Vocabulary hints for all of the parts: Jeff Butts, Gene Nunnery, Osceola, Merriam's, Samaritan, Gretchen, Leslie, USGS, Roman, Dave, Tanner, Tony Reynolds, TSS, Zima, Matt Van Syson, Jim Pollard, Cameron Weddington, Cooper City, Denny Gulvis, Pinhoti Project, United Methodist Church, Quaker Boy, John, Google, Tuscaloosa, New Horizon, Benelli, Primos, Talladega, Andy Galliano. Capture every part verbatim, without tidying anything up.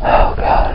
Oh, God.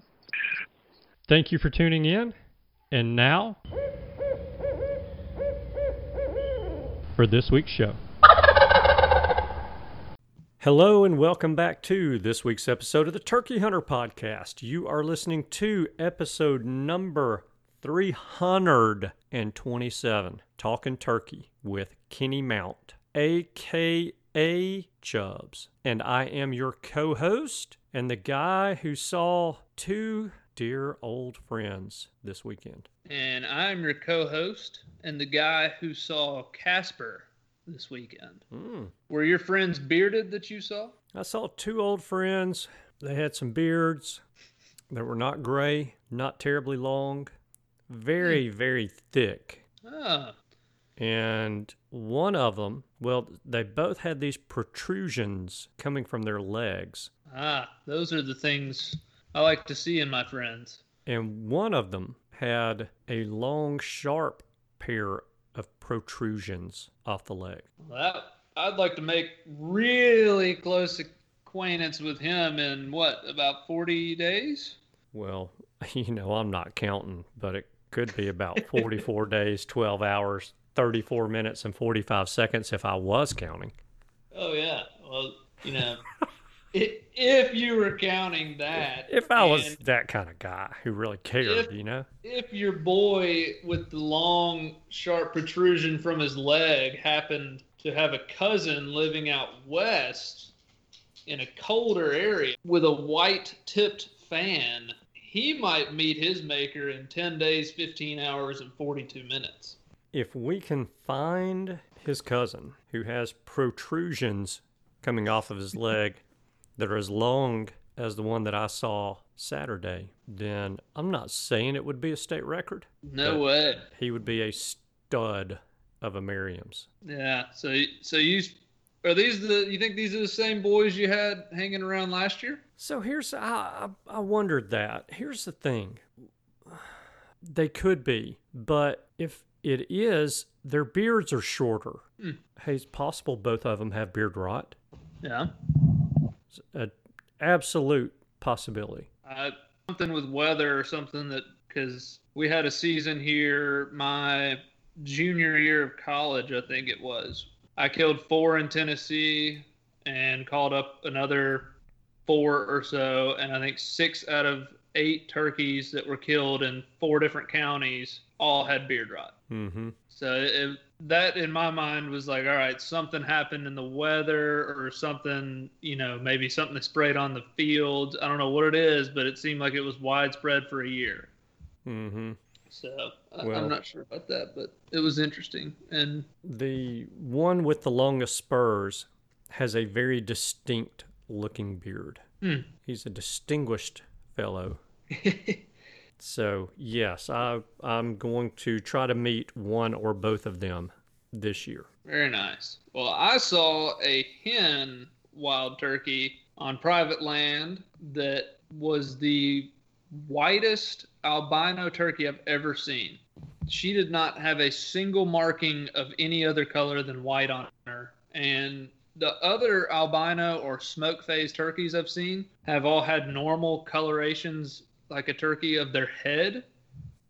Thank you for tuning in. And now, for this week's show. Hello and welcome back to this week's episode of the Turkey Hunter Podcast. You are listening to episode number three hundred twenty-seven, Talking Turkey with Kenny Mount, a k a. Chubbs. And I am your co-host and the guy who saw two dear old friends this weekend. And I'm your co-host and the guy who saw Casper this weekend. Mm. Were your friends bearded that you saw? I saw two old friends. They had some beards that were not gray, not terribly long, very, mm. very thick. Ah. And one of them, well, they both had these protrusions coming from their legs. Ah, those are the things I like to see in my friends. And one of them had a long, sharp pair of protrusions off the leg. Well, that, I'd like to make really close acquaintance with him in, what, about forty days? Well, you know, I'm not counting, but it could be about forty-four days, twelve hours, thirty-four minutes, and forty-five seconds if I was counting. Oh, yeah. Well, you know... If you were counting that. If I was that kind of guy who really cared, if, you know. If your boy with the long, sharp protrusion from his leg happened to have a cousin living out west in a colder area with a white-tipped fan, he might meet his maker in ten days, fifteen hours, and forty-two minutes. If we can find his cousin who has protrusions coming off of his leg that are as long as the one that I saw Saturday, then I'm not saying it would be a state record. No way. He would be a stud of a Merriam's. Yeah. So, so you are these the? You think these are the same boys you had hanging around last year? So here's I I wondered that. Here's the thing. They could be, but if it is, their beards are shorter. Mm. Hey, it's possible both of them have beard rot. Yeah. An absolute possibility. Uh, something with weather or something that, because we had a season here my junior year of college, I think it was. I killed four in Tennessee and called up another four or so, and I think six out of eight turkeys that were killed in four different counties all had beard rot. Mm-hmm. So it, that, in my mind, was like, all right, something happened in the weather or something, you know, maybe something that sprayed on the fields. I don't know what it is, but it seemed like it was widespread for a year. Mm-hmm. So well, I'm not sure about that, but it was interesting. And the one with the longest spurs has a very distinct looking beard. Mm. He's a distinguished fellow. So, yes, I, I'm going to try to meet one or both of them this year. Very nice. Well, I saw a hen wild turkey on private land that was the whitest albino turkey I've ever seen. She did not have a single marking of any other color than white on her. And the other albino or smoke-faced turkeys I've seen have all had normal colorations like a turkey of their head.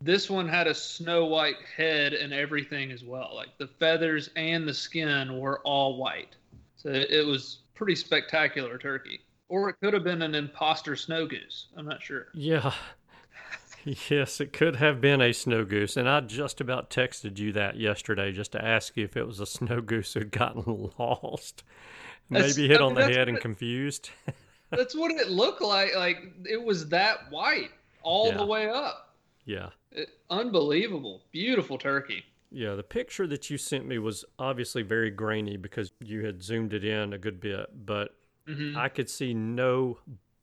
This one had a snow white head and everything as well. Like the feathers and the skin were all white. So it was pretty spectacular turkey. Or it could have been an imposter snow goose. I'm not sure. Yeah. Yes, it could have been a snow goose. And I just about texted you that yesterday just to ask you if it was a snow goose who'd gotten lost. Maybe that's, hit I mean, on the head and it, confused. That's what it looked like. Like it was that white all yeah. the way up. Yeah. It, unbelievable. Beautiful turkey. Yeah, the picture that you sent me was obviously very grainy because you had zoomed it in a good bit, but mm-hmm. I could see no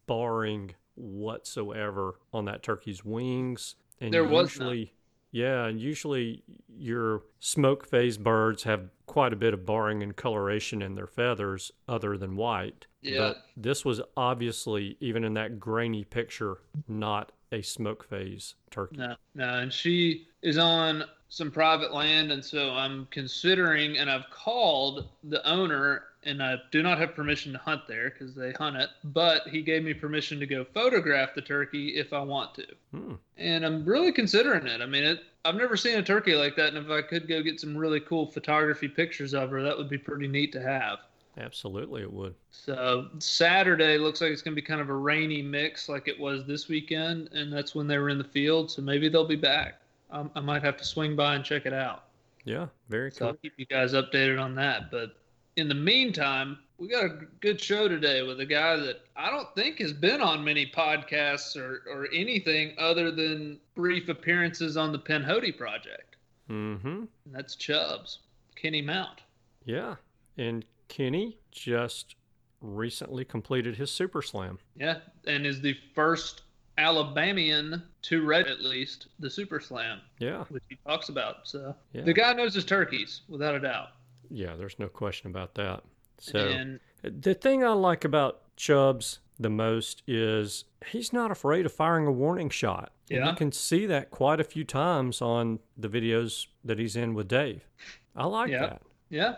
barring whatsoever on that turkey's wings. And there was usually none. Yeah, and usually your smoke phase birds have quite a bit of barring and coloration in their feathers other than white. Yeah. But this was obviously, even in that grainy picture, not a smoke phase turkey. No, no, and she is on some private land, and so I'm considering, and I've called the owner, and I do not have permission to hunt there because they hunt it, but he gave me permission to go photograph the turkey if I want to. Hmm. And I'm really considering it. I mean, it, I've never seen a turkey like that, and if I could go get some really cool photography pictures of her, that would be pretty neat to have. Absolutely, it would. So Saturday looks like it's going to be kind of a rainy mix like it was this weekend, and that's when they were in the field, so maybe they'll be back. I'm, I might have to swing by and check it out. Yeah, very cool. So I'll keep you guys updated on that, but in the meantime, we got a good show today with a guy that I don't think has been on many podcasts or, or anything other than brief appearances on the Pinhoti Project. Mm-hmm. And that's Chubbs, Kenny Mount. Yeah, and Kenny just recently completed his Super Slam. Yeah, and is the first Alabamian to red, at least, the Super Slam. Yeah. Which he talks about. So yeah. The guy knows his turkeys, without a doubt. Yeah, there's no question about that. So and, the thing I like about Chubbs the most is he's not afraid of firing a warning shot. Yeah. And you can see that quite a few times on the videos that he's in with Dave. I like yeah. that. Yeah,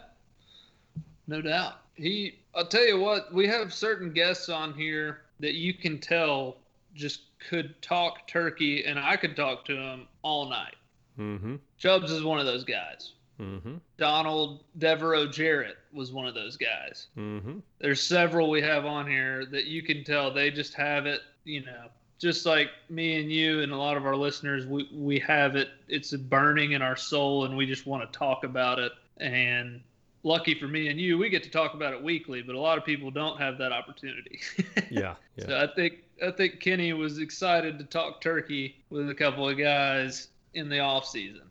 no doubt. He, I'll tell you what, we have certain guests on here that you can tell just could talk turkey, and I could talk to him all night. Mm-hmm. Chubbs is one of those guys. Mm-hmm. Donald Devereaux Jarrett was one of those guys. Mm-hmm. There's several we have on here that you can tell they just have it, you know, just like me and you and a lot of our listeners, we, we have it. It's burning in our soul, and we just want to talk about it. And lucky for me and you, we get to talk about it weekly, but a lot of people don't have that opportunity. yeah, yeah. So I think, I think Kenny was excited to talk turkey with a couple of guys in the off season.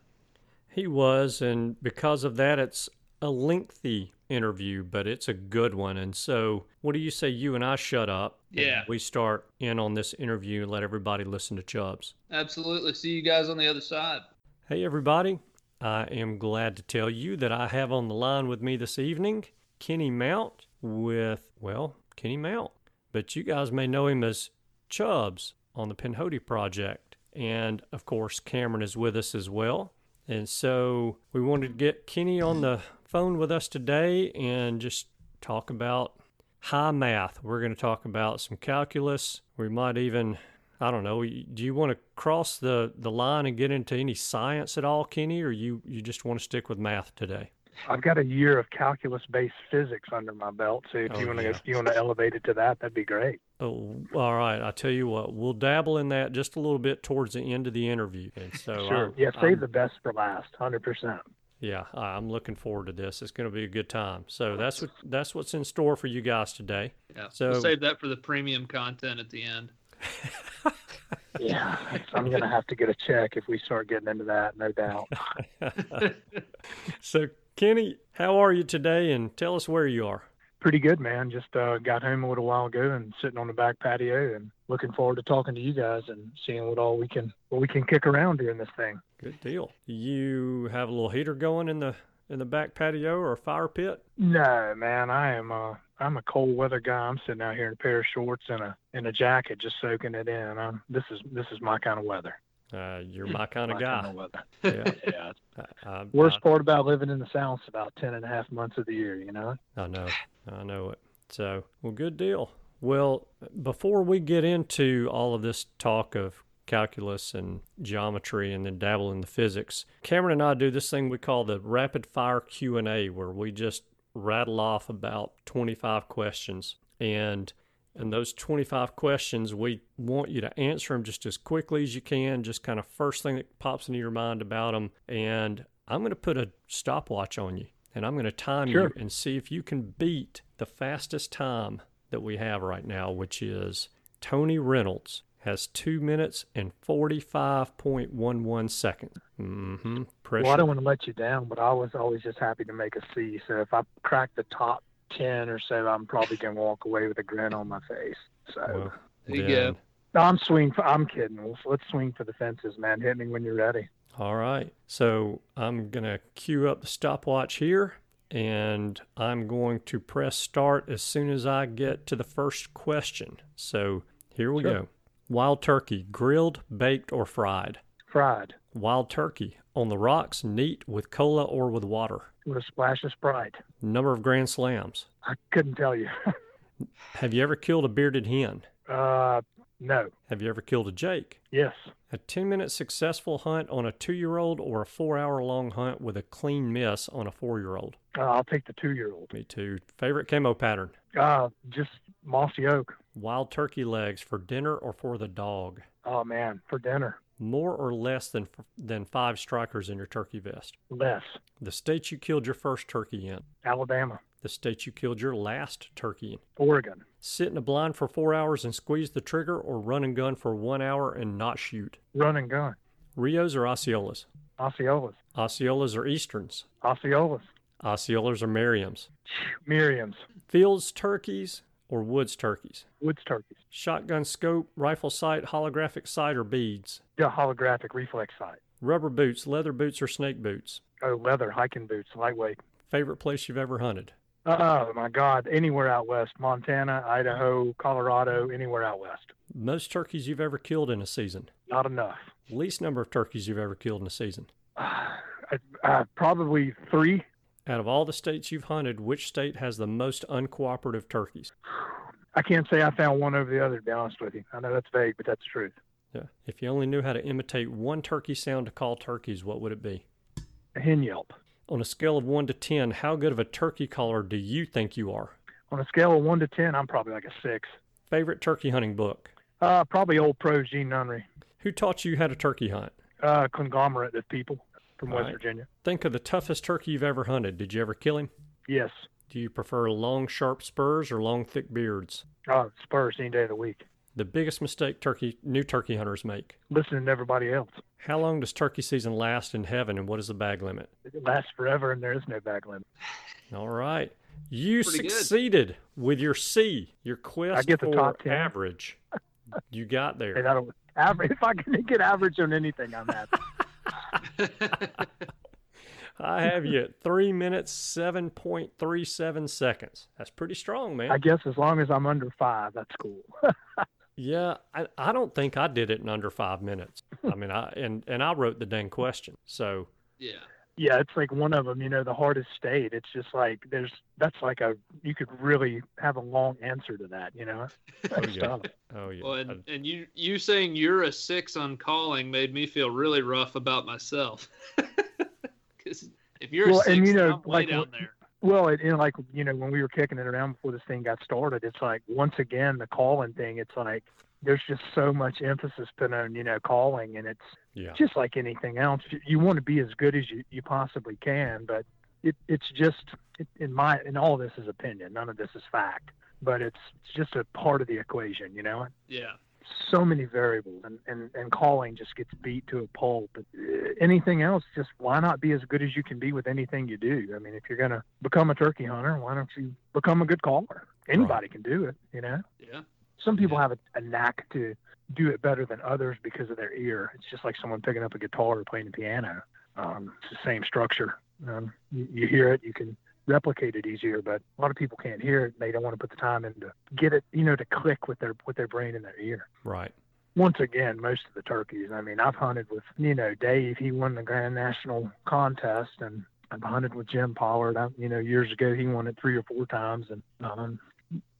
He was, and because of that, it's a lengthy interview, but it's a good one. And so, what do you say? You and I shut up. Yeah. We start in on this interview and let everybody listen to Chubbs. Absolutely. See you guys on the other side. Hey, everybody. I am glad to tell you that I have on the line with me this evening Kenny Mount with, well, Kenny Mount. But you guys may know him as Chubbs on the Pinhoti Project. And, of course, Cameron is with us as well. And so we wanted to get Kenny on the phone with us today and just talk about high math. We're going to talk about some calculus. We might even I don't know, do you want to cross the, the line and get into any science at all, Kenny, or you, you just want to stick with math today? I've got a year of calculus-based physics under my belt, so if oh, you want to yeah. you want to elevate it to that, that'd be great. Oh, all right. I tell you what, we'll dabble in that just a little bit towards the end of the interview. And so sure. I'm, yeah, save I'm, the best for last, one hundred percent. Yeah, I'm looking forward to this. It's going to be a good time. So that's what that's what's in store for you guys today. Yeah. So we'll save that for the premium content at the end. Yeah, I'm going to have to get a check if we start getting into that, no doubt. So, Kenny, how are you today, and tell us where you are? Pretty good, man. Just uh, got home a little while ago and sitting on the back patio and looking forward to talking to you guys and seeing what all we can what we can kick around during this thing. Good deal. You have a little heater going in the in the back patio or a fire pit? No, man. I am uh, I'm a cold weather guy. I'm sitting out here in a pair of shorts and a and a jacket, just soaking it in. I'm, this is this is my kind of weather. Uh, you're my kind of my guy. Kind of yeah. yeah. I, I, Worst I, part about living in the South is about ten and a half months of the year, you know? I know. I know it. So, well, good deal. Well, before we get into all of this talk of calculus and geometry and then dabble in the physics, Cameron and I do this thing we call the rapid fire Q and A, where we just rattle off about twenty-five questions. And And those twenty-five questions, we want you to answer them just as quickly as you can, just kind of first thing that pops into your mind about them. And I'm going to put a stopwatch on you, and I'm going to time sure. you and see if you can beat the fastest time that we have right now, which is Tony Reynolds has two minutes and forty-five point one one seconds. Mm-hmm. Pressure. Well, I don't want to let you down, but I was always just happy to make a C. So if I crack the top ten or so, I'm probably gonna walk away with a grin on my face. So well, there you go. No, I'm swing for, I'm kidding. Let's, let's swing for the fences, man. Hit me when you're ready. All right. So I'm gonna cue up the stopwatch here, and I'm going to press start as soon as I get to the first question. So here we sure. go. Wild turkey, grilled, baked, or fried? Fried. Wild turkey, on the rocks, neat, with cola, or with water? With a splash of Sprite. Number of grand slams? I couldn't tell you. Have you ever killed a bearded hen? Uh, no. Have you ever killed a jake? Yes. A ten-minute successful hunt on a two-year-old or a four-hour-long hunt with a clean miss on a four-year-old? Uh, I'll take the two-year-old. Me too. Favorite camo pattern? Uh, just mossy oak. Wild turkey legs, for dinner or for the dog? Oh, man, for dinner. More or less than than five strikers in your turkey vest? Less. The state you killed your first turkey in? Alabama. The state you killed your last turkey in? Oregon. Sit in a blind for four hours and squeeze the trigger, or run and gun for one hour and not shoot? Run and gun. Rios or Osceolas? Osceolas. Osceolas or Easterns? Osceolas. Osceolas or Merriam's? Merriam's. Fields turkeys or woods turkeys? Woods turkeys. Shotgun scope, rifle sight, holographic sight, or beads? Yeah, holographic reflex sight. Rubber boots, leather boots, or snake boots? Oh, leather, hiking boots, lightweight. Favorite place you've ever hunted? Oh, my God, anywhere out west. Montana, Idaho, Colorado, anywhere out west. Most turkeys you've ever killed in a season? Not enough. Least number of turkeys you've ever killed in a season? Uh, uh, probably three. Out of all the states you've hunted, which state has the most uncooperative turkeys? I can't say I found one over the other, to be honest with you. I know that's vague, but that's the truth. Yeah. If you only knew how to imitate one turkey sound to call turkeys, what would it be? A hen yelp. On a scale of one to ten, how good of a turkey caller do you think you are? On a scale of one to ten, I'm probably like a six. Favorite turkey hunting book? Uh, probably Old Pro Gene Nunnery. Who taught you how to turkey hunt? Uh, a conglomerate of people. From West right. Virginia. Think of the toughest turkey you've ever hunted. Did you ever kill him? Yes. Do you prefer long, sharp spurs or long, thick beards? Oh, spurs any day of the week. The biggest mistake turkey new turkey hunters make? Listening to everybody else. How long does turkey season last in heaven, and what is the bag limit? It lasts forever, and there is no bag limit. All right. You Pretty succeeded good. With your C, your quest I get the for top ten. Average. You got there. Hey, that'll, if I can get average on anything, I'm happy. I have you at three minutes, seven point three seven seconds. That's pretty strong, man. I guess as long as I'm under five, that's cool. Yeah, I, I don't think I did it in under five minutes. I mean, I and, and I wrote the dang question. So yeah, yeah, it's like one of them, you know, the hardest state. It's just like, there's, that's like a, you could really have a long answer to that, you know? Oh, yeah. Oh, yeah. Well, and, and you, you saying you're a six on calling made me feel really rough about myself. Because if you're well, a six, and, you know, I'm like, way down there. Well, it, and like, you know, when we were kicking it around before this thing got started, it's like, once again, the calling thing, it's like, there's just so much emphasis put on, you know, calling, and it's yeah. just like anything else. You, you want to be as good as you, you possibly can, but it, it's just it, in my, and all this is opinion. None of this is fact, but it's, it's just a part of the equation, you know? Yeah. So many variables, and, and, and calling just gets beat to a pulp. But anything else, just why not be as good as you can be with anything you do? I mean, if you're going to become a turkey hunter, why don't you become a good caller? Anybody right. can do it, you know? Yeah. Some people have a, a knack to do it better than others because of their ear. It's just like someone picking up a guitar or playing the piano. Um, it's the same structure. Um, you, you hear it, you can replicate it easier, but a lot of people can't hear it. And they don't want to put the time in to get it, you know, to click with their with their brain and their ear. Right. Once again, most of the turkeys, I mean, I've hunted with, you know, Dave. He won the Grand National Contest, and I've hunted with Jim Pollard. I, you know, years ago, he won it three or four times, and um,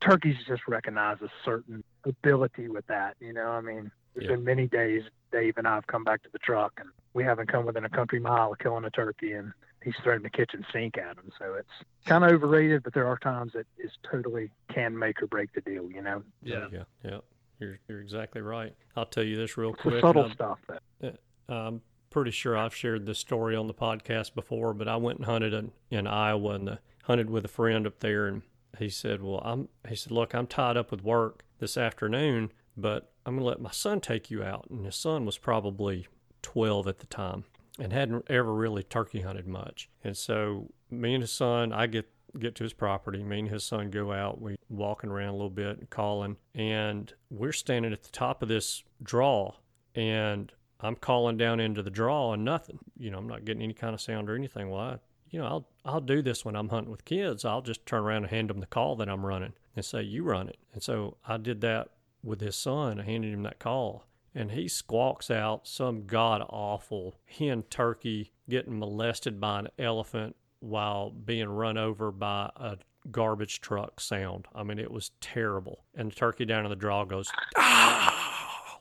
turkeys just recognize a certain ability with that, you know. I mean, there's yeah. been many days Dave and I have come back to the truck, and we haven't come within a country mile of killing a turkey, and he's throwing the kitchen sink at him. So it's kind of overrated, but there are times that is totally can make or break the deal, you know. Yeah, yeah, yeah. You're you're exactly right. I'll tell you this real it's quick. Subtle I'm, stuff. That. I'm pretty sure I've shared this story on the podcast before, but I went and hunted in, in Iowa and uh, hunted with a friend up there, and he said, well, I'm, he said, look, I'm tied up with work this afternoon, but I'm going to let my son take you out. And his son was probably twelve at the time and hadn't ever really turkey hunted much. And so me and his son, I get, get to his property. Me and his son go out. We walking around a little bit and calling. And we're standing at the top of this draw, and I'm calling down into the draw and nothing. You know, I'm not getting any kind of sound or anything. Well, I, you know, I'll I'll do this when I'm hunting with kids. I'll just turn around and hand them the call that I'm running and say, you run it. And so I did that with his son. I handed him that call, and he squawks out some god-awful hen turkey getting molested by an elephant while being run over by a garbage truck sound. I mean, it was terrible. And the turkey down in the draw goes, ah!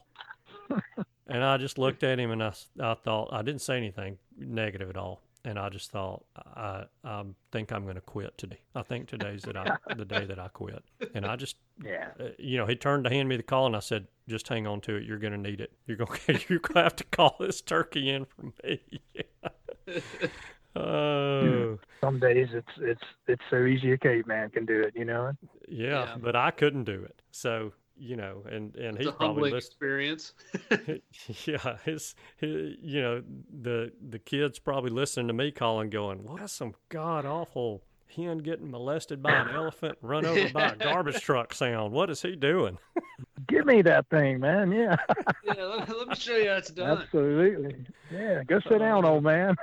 And I just looked at him, and I, I thought, I didn't say anything negative at all. And I just thought, I, I think I'm going to quit today. I think today's that I, the day that I quit. And I just, yeah. uh, you know, he turned to hand me the call, and I said, just hang on to it. You're going to need it. You're going to have to call this turkey in for me. Oh. Some days it's it's it's so easy a caveman can do it, you know? Yeah, yeah. But I couldn't do it. So... You know, and, and he's probably list- experience. Yeah, his, his, you know, the the kids probably listening to me calling, going, "What is some god awful hen getting molested by an elephant, run over by a garbage truck sound? What is he doing? Give me that thing, man! Yeah, yeah. Let, let me show you how it's done. Absolutely. Yeah, go sit uh, down, old man.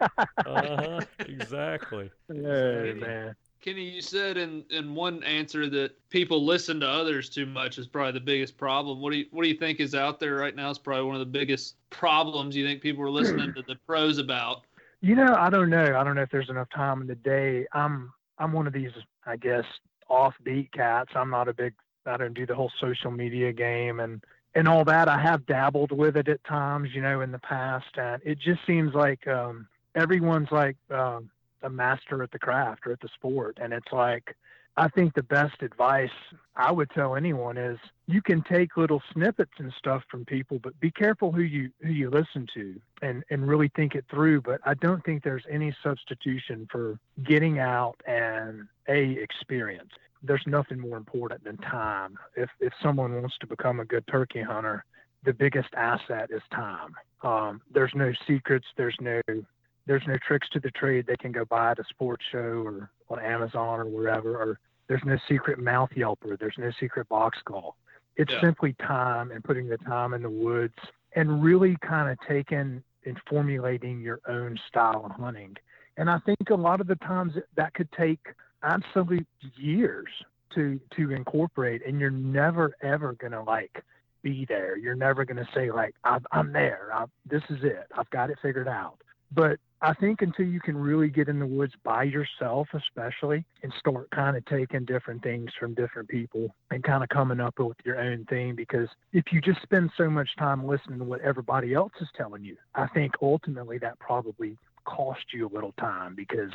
Uh-huh. Exactly. Hey, man. Kenny, you said in, in one answer that people listen to others too much is probably the biggest problem. What do you what do you think is out there right now is probably one of the biggest problems you think people are listening to the pros about? You know, I don't know. I don't know if there's enough time in the day. I'm I'm one of these, I guess, offbeat cats. I'm not a big I don't do the whole social media game and, and all that. I have dabbled with it at times, you know, in the past, and it just seems like um, everyone's like um, a master at the craft or at the sport. And it's like, I think the best advice I would tell anyone is you can take little snippets and stuff from people, but be careful who you, who you listen to and, and really think it through. But I don't think there's any substitution for getting out and a experience. There's nothing more important than time. If, if someone wants to become a good turkey hunter, the biggest asset is time. Um, there's no secrets. There's no, There's no tricks to the trade. They can go buy at a sports show or on Amazon or wherever. Or there's no secret mouth yelper. There's no secret box call. It's yeah. simply time and putting the time in the woods and really kind of taking and formulating your own style of hunting. And I think a lot of the times that could take absolute years to to incorporate, and you're never, ever going to like be there. You're never going to say like, I'm, I'm there. I'm, this is it. I've got it figured out. But I think until you can really get in the woods by yourself, especially, and start kind of taking different things from different people and kind of coming up with your own thing, because if you just spend so much time listening to what everybody else is telling you, I think ultimately that probably cost you a little time, because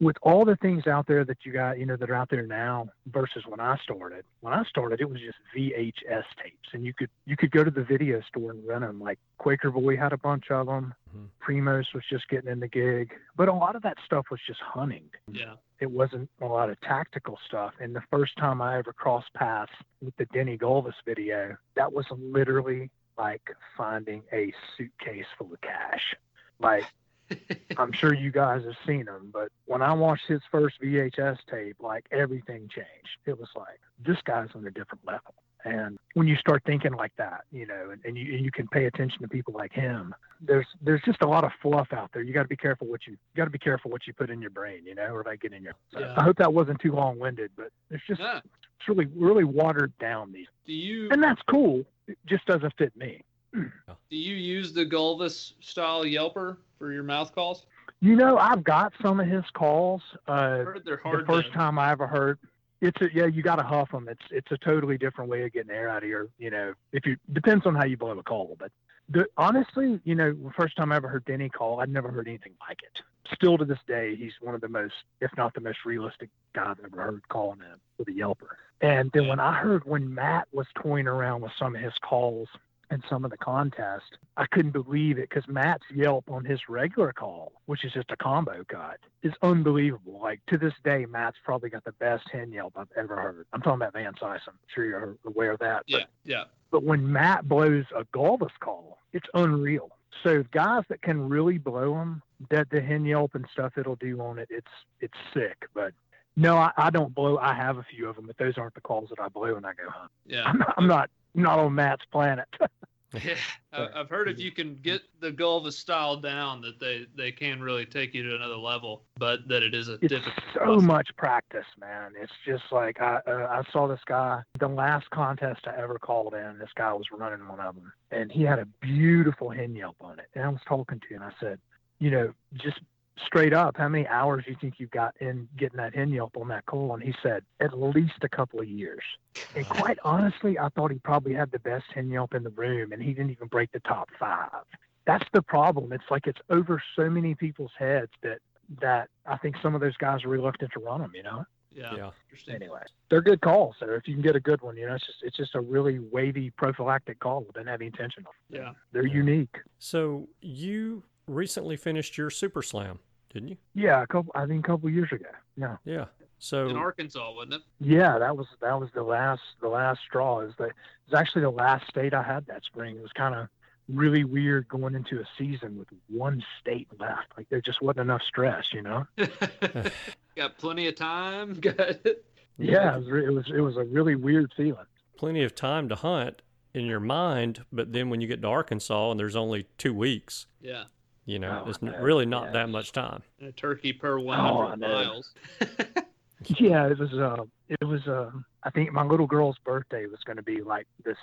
with all the things out there that you got, you know, that are out there now versus when I started, when I started, it was just V H S tapes, and you could, you could go to the video store and rent them. Like Quaker Boy had a bunch of them. Mm-hmm. Primos was just getting in the gig, but a lot of that stuff was just hunting. Yeah. It wasn't a lot of tactical stuff. And the first time I ever crossed paths with the Denny Gulvis video, that was literally like finding a suitcase full of cash. Like, I'm sure you guys have seen him, but when I watched his first V H S tape, like everything changed. It was like, this guy's on a different level. And when you start thinking like that, you know, and, and you and you can pay attention to people like him, there's there's just a lot of fluff out there. You got to be careful what you, you got to be careful what you put in your brain, you know, or like get in your. So yeah. I hope that wasn't too long-winded, but it's just yeah. it's really really watered down these. Do you? And that's cool. It just doesn't fit me. Do you use the Gulvis style Yelper for your mouth calls? You know, I've got some of his calls. Uh, heard they're hard. The first though. time I ever heard, it's a, yeah, you got to huff them. It's it's a totally different way of getting air out of your, you know, if you depends on how you blow a call. But the, honestly, you know, the first time I ever heard Denny call, I'd never heard anything like it. Still to this day, he's one of the most, if not the most realistic guy I've ever heard calling him with a Yelper. And then when I heard when Matt was toying around with some of his calls and some of the contest, I couldn't believe it, because Matt's Yelp on his regular call, which is just a combo cut, is unbelievable. Like, to this day, Matt's probably got the best hen Yelp I've ever heard. I'm talking about Van Syson. I'm sure you're aware of that. But, yeah, yeah. But when Matt blows a Gulvis call, it's unreal. So guys that can really blow them, that the hen Yelp and stuff it'll do on it, it's it's sick. But no, I, I don't blow. I have a few of them, but those aren't the calls that I blow when I go home. Yeah, I'm not, I'm not Not on Matt's planet. Yeah, I've heard if you can get the Gulvis style down, that they, they can really take you to another level, but that it is a it's difficult so process. Much practice, man. It's just like I uh, I saw this guy, the last contest I ever called in, this guy was running one of them, and he had a beautiful hen Yelp on it. And I was talking to him, and I said, you know, just straight up, how many hours do you think you've got in getting that hen Yelp on that call? And he said, at least a couple of years. And quite honestly, I thought he probably had the best hen Yelp in the room, and he didn't even break the top five. That's the problem. It's like it's over so many people's heads that that I think some of those guys are reluctant to run them, you know? Yeah. yeah. Anyway, they're good calls. So if you can get a good one, you know, it's just, it's just a really wavy prophylactic call. It doesn't have any tension on it. Yeah. They're yeah. unique. So you recently finished your Super Slam, didn't you? Yeah, a couple. I think a couple years ago. Yeah. Yeah. So in Arkansas, wasn't it? Yeah, that was that was the last the last straw. Is that it's actually the last state I had that spring. It was kind of really weird going into a season with one state left. Like there just wasn't enough stress, you know. Got plenty of time. Got it. Yeah, it was, it was it was a really weird feeling. Plenty of time to hunt in your mind, but then when you get to Arkansas and there's only two weeks. Yeah. You know, oh, it's know. really not yeah. that much time. And a turkey per one hundred oh, miles. Yeah, it was, uh, it was, uh, I think my little girl's birthday was going to be like this,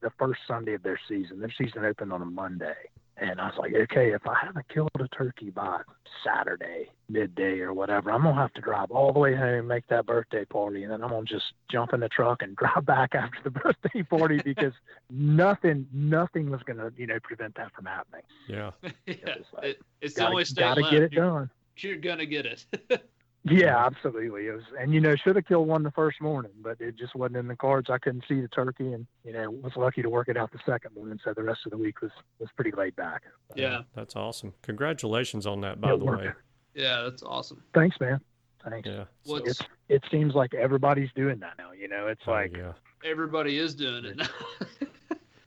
the first Sunday of their season. Their season opened on a Monday. And I was like, okay, if I haven't killed a turkey by Saturday, midday or whatever, I'm going to have to drive all the way home, make that birthday party, and then I'm going to just jump in the truck and drive back after the birthday party because nothing nothing was going to, you know, prevent that from happening. Yeah. yeah. It like, it, it's gotta, the only state gotta left. Get it you're, done. You're going to get it. Yeah, absolutely. It was, and, you know, should have killed one the first morning, but it just wasn't in the cards. I couldn't see the turkey and, you know, was lucky to work it out the second morning. So the rest of the week was, was pretty laid back. Yeah. That's awesome. Congratulations on that, by it the worked. way. Yeah, that's awesome. Thanks, man. Thanks. Yeah. So it's, it seems like everybody's doing that now. You know, it's like. Yeah. Everybody is doing it now.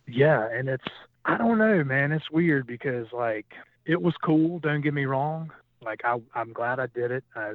Yeah, and it's, I don't know, man. It's weird because, like, it was cool. Don't get me wrong. Like, I, I'm glad I did it. I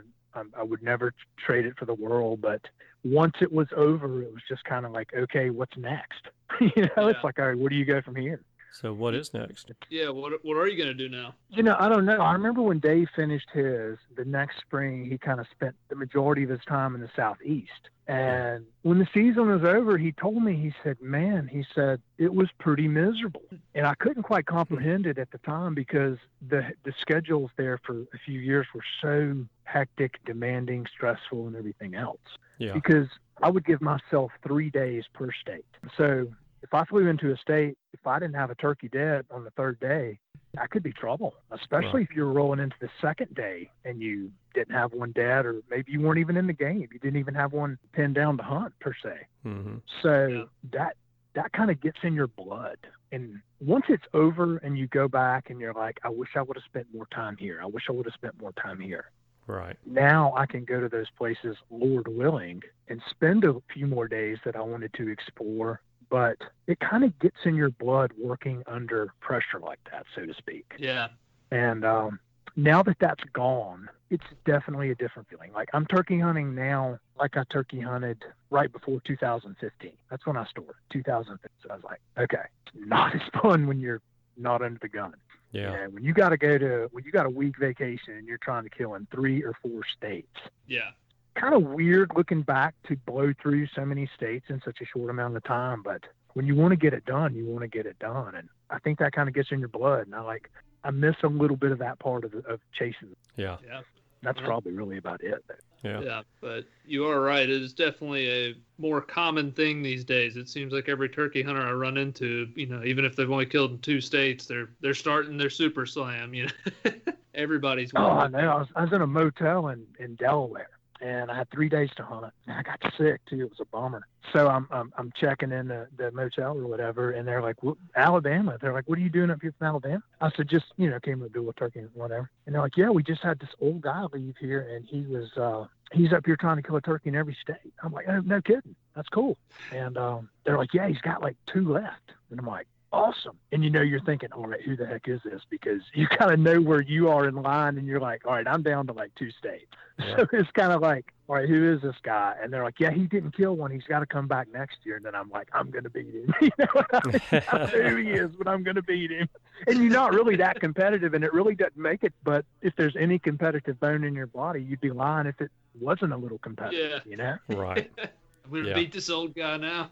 I would never trade it for the world, but once it was over, it was just kind of like, okay, what's next? You know, yeah. It's like, all right, where do you go from here? So what is next? Yeah, what what are you going to do now? You know, I don't know. I remember when Dave finished his, the next spring, he kind of spent the majority of his time in the Southeast. And when the season was over, he told me, he said, man, he said, it was pretty miserable. And I couldn't quite comprehend it at the time because the the schedules there for a few years were so hectic, demanding, stressful, and everything else. Yeah. Because I would give myself three days per state. So if I flew into a state, if I didn't have a turkey dead on the third day, that could be trouble, especially right. if you're rolling into the second day and you didn't have one dead, or maybe you weren't even in the game. You didn't even have one pinned down to hunt, per se. Mm-hmm. So yeah. that that kind of gets in your blood. And once it's over and you go back and you're like, I wish I would have spent more time here. I wish I would have spent more time here. Right. Now I can go to those places, Lord willing, and spend a few more days that I wanted to explore. But it kind of gets in your blood working under pressure like that, so to speak. Yeah. And um, now that that's gone, it's definitely a different feeling. Like I'm turkey hunting now like I turkey hunted right before two thousand fifteen. That's when I started, two thousand fifteen. So I was like, okay, not as fun when you're not under the gun. Yeah. And when you got to go to, when you got a week vacation and you're trying to kill in three or four states. Yeah. Kind of weird looking back to blow through so many states in such a short amount of time. But when you want to get it done, you want to get it done. And I think that kind of gets in your blood. And I like, I miss a little bit of that part of, of chasing. Yeah. Yeah. That's yeah. probably really about it. Yeah. Yeah. But you are right. It is definitely a more common thing these days. It seems like every turkey hunter I run into, you know, even if they've only killed in two states, they're, they're starting their super slam, you know, everybody's. Oh, I know. I was, I was in a motel in, in Delaware. And I had three days to hunt it. And I got sick too. It was a bummer. So I'm I'm, I'm checking in the, the motel or whatever, and they're like, well, Alabama. They're like, what are you doing up here from Alabama? I said, just you know, came to do a turkey and whatever. And they're like, yeah, we just had this old guy leave here, and he was uh, he's up here trying to kill a turkey in every state. I'm like, oh, no kidding, that's cool. And um, they're like, yeah, he's got like two left. And I'm like, awesome. And you know, you're thinking, all right, who the heck is this? Because you kind of know where you are in line, and you're like, all right, I'm down to like two states. Yeah. So it's kind of like, all right, who is this guy? And they're like, yeah, he didn't kill one. He's got to come back next year. And then I'm like, I'm going to beat him. You know what I mean? I don't know who he is, but I'm going to beat him. And you're not really that competitive, and it really doesn't make it. But if there's any competitive bone in your body, you'd be lying if it wasn't a little competitive, yeah. you know? Right. I'm going to yeah. beat this old guy now.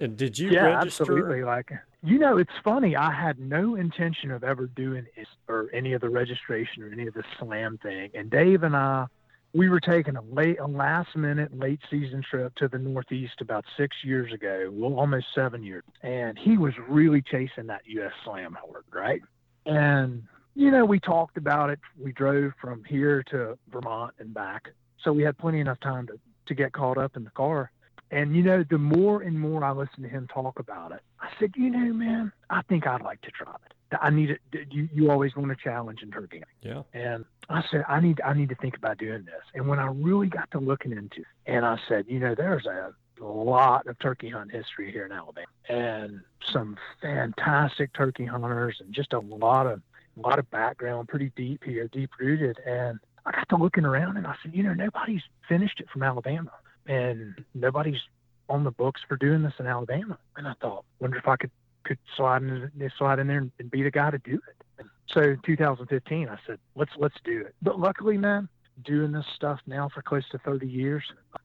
And did you yeah, register? Absolutely. Like, you know, it's funny. I had no intention of ever doing it or any of the registration or any of the slam thing. And Dave and I, we were taking a late, a last minute, late season trip to the Northeast about six years ago, well, almost seven years. And he was really chasing that U S slam hard, right? And, you know, we talked about it. We drove from here to Vermont and back. So we had plenty enough time to, to get caught up in the car. And, you know, the more and more I listened to him talk about it, I said, you know, man, I think I'd like to try it. I need it. You, you always want a challenge in turkey. Yeah. And I said, I need, I need to think about doing this. And when I really got to looking into it, and I said, you know, there's a lot of turkey hunt history here in Alabama and some fantastic turkey hunters and just a lot of, a lot of background, pretty deep here, deep rooted. And I got to looking around and I said, you know, nobody's finished it from Alabama. And nobody's on the books for doing this in Alabama. And I thought, wonder if I could, could slide in slide in there and, and be the guy to do it. And so two thousand fifteen, I said, let's let's do it. But luckily, man, doing this stuff now for close to thirty years,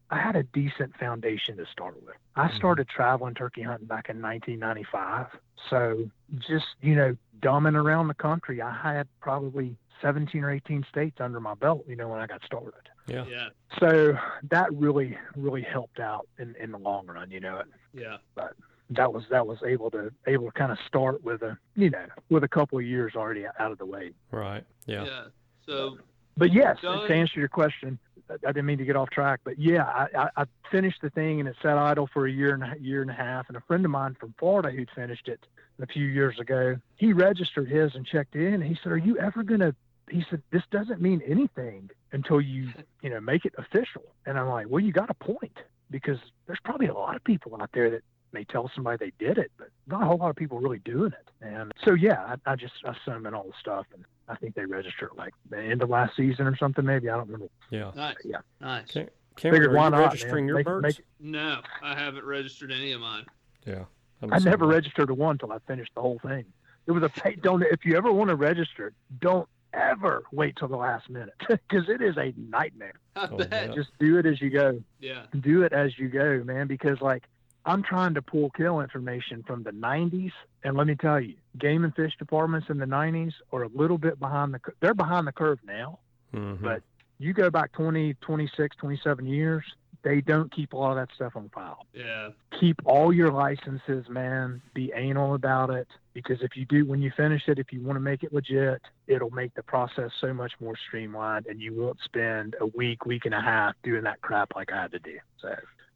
I had a decent foundation to start with. I started traveling turkey hunting back in nineteen ninety-five. So just, you know, dumbing around the country, I had probably seventeen or eighteen states under my belt, you know, when I got started. Yeah. yeah. So that really, really helped out in, in the long run, you know. Yeah. But that was that was able to able to kind of start with a you know with a couple of years already out of the way. Right. Yeah. Yeah. So. But yes, to answer your question, I didn't mean to get off track, but yeah, I, I finished the thing and it sat idle for a year and a year and a half. And a friend of mine from Florida who'd finished it a few years ago, he registered his and checked in. And he said, "Are you ever gonna?" He said, "This doesn't mean anything until you, you know, make it official." And I'm like, well, you got a point, because there's probably a lot of people out there that may tell somebody they did it, but not a whole lot of people really doing it. And so, yeah, I, I just, I sent them in all the stuff, and I think they registered like the end of last season or something, maybe. I don't remember. Yeah. Nice. But yeah. Nice. Can, Cameron, Figured, are why you not, registering man? your make, birds? Make no, I haven't registered any of mine. Yeah. I'm I never registered to one until I finished the whole thing. It was a paid, don't, if you ever want to register, don't ever wait till the last minute because it is a nightmare. I bet. Just do it as you go. Yeah. Do it as you go, man, because like I'm trying to pull kill information from the nineties. And let me tell you, game and fish departments in the nineties are a little bit behind the, they're behind the curve now, mm-hmm. but you go back twenty, twenty-six, twenty-seven years, they don't keep all that stuff on file. Yeah. Keep all your licenses, man. Be anal about it. Because if you do, when you finish it, if you want to make it legit, it'll make the process so much more streamlined and you won't spend a week, week and a half doing that crap like I had to do. So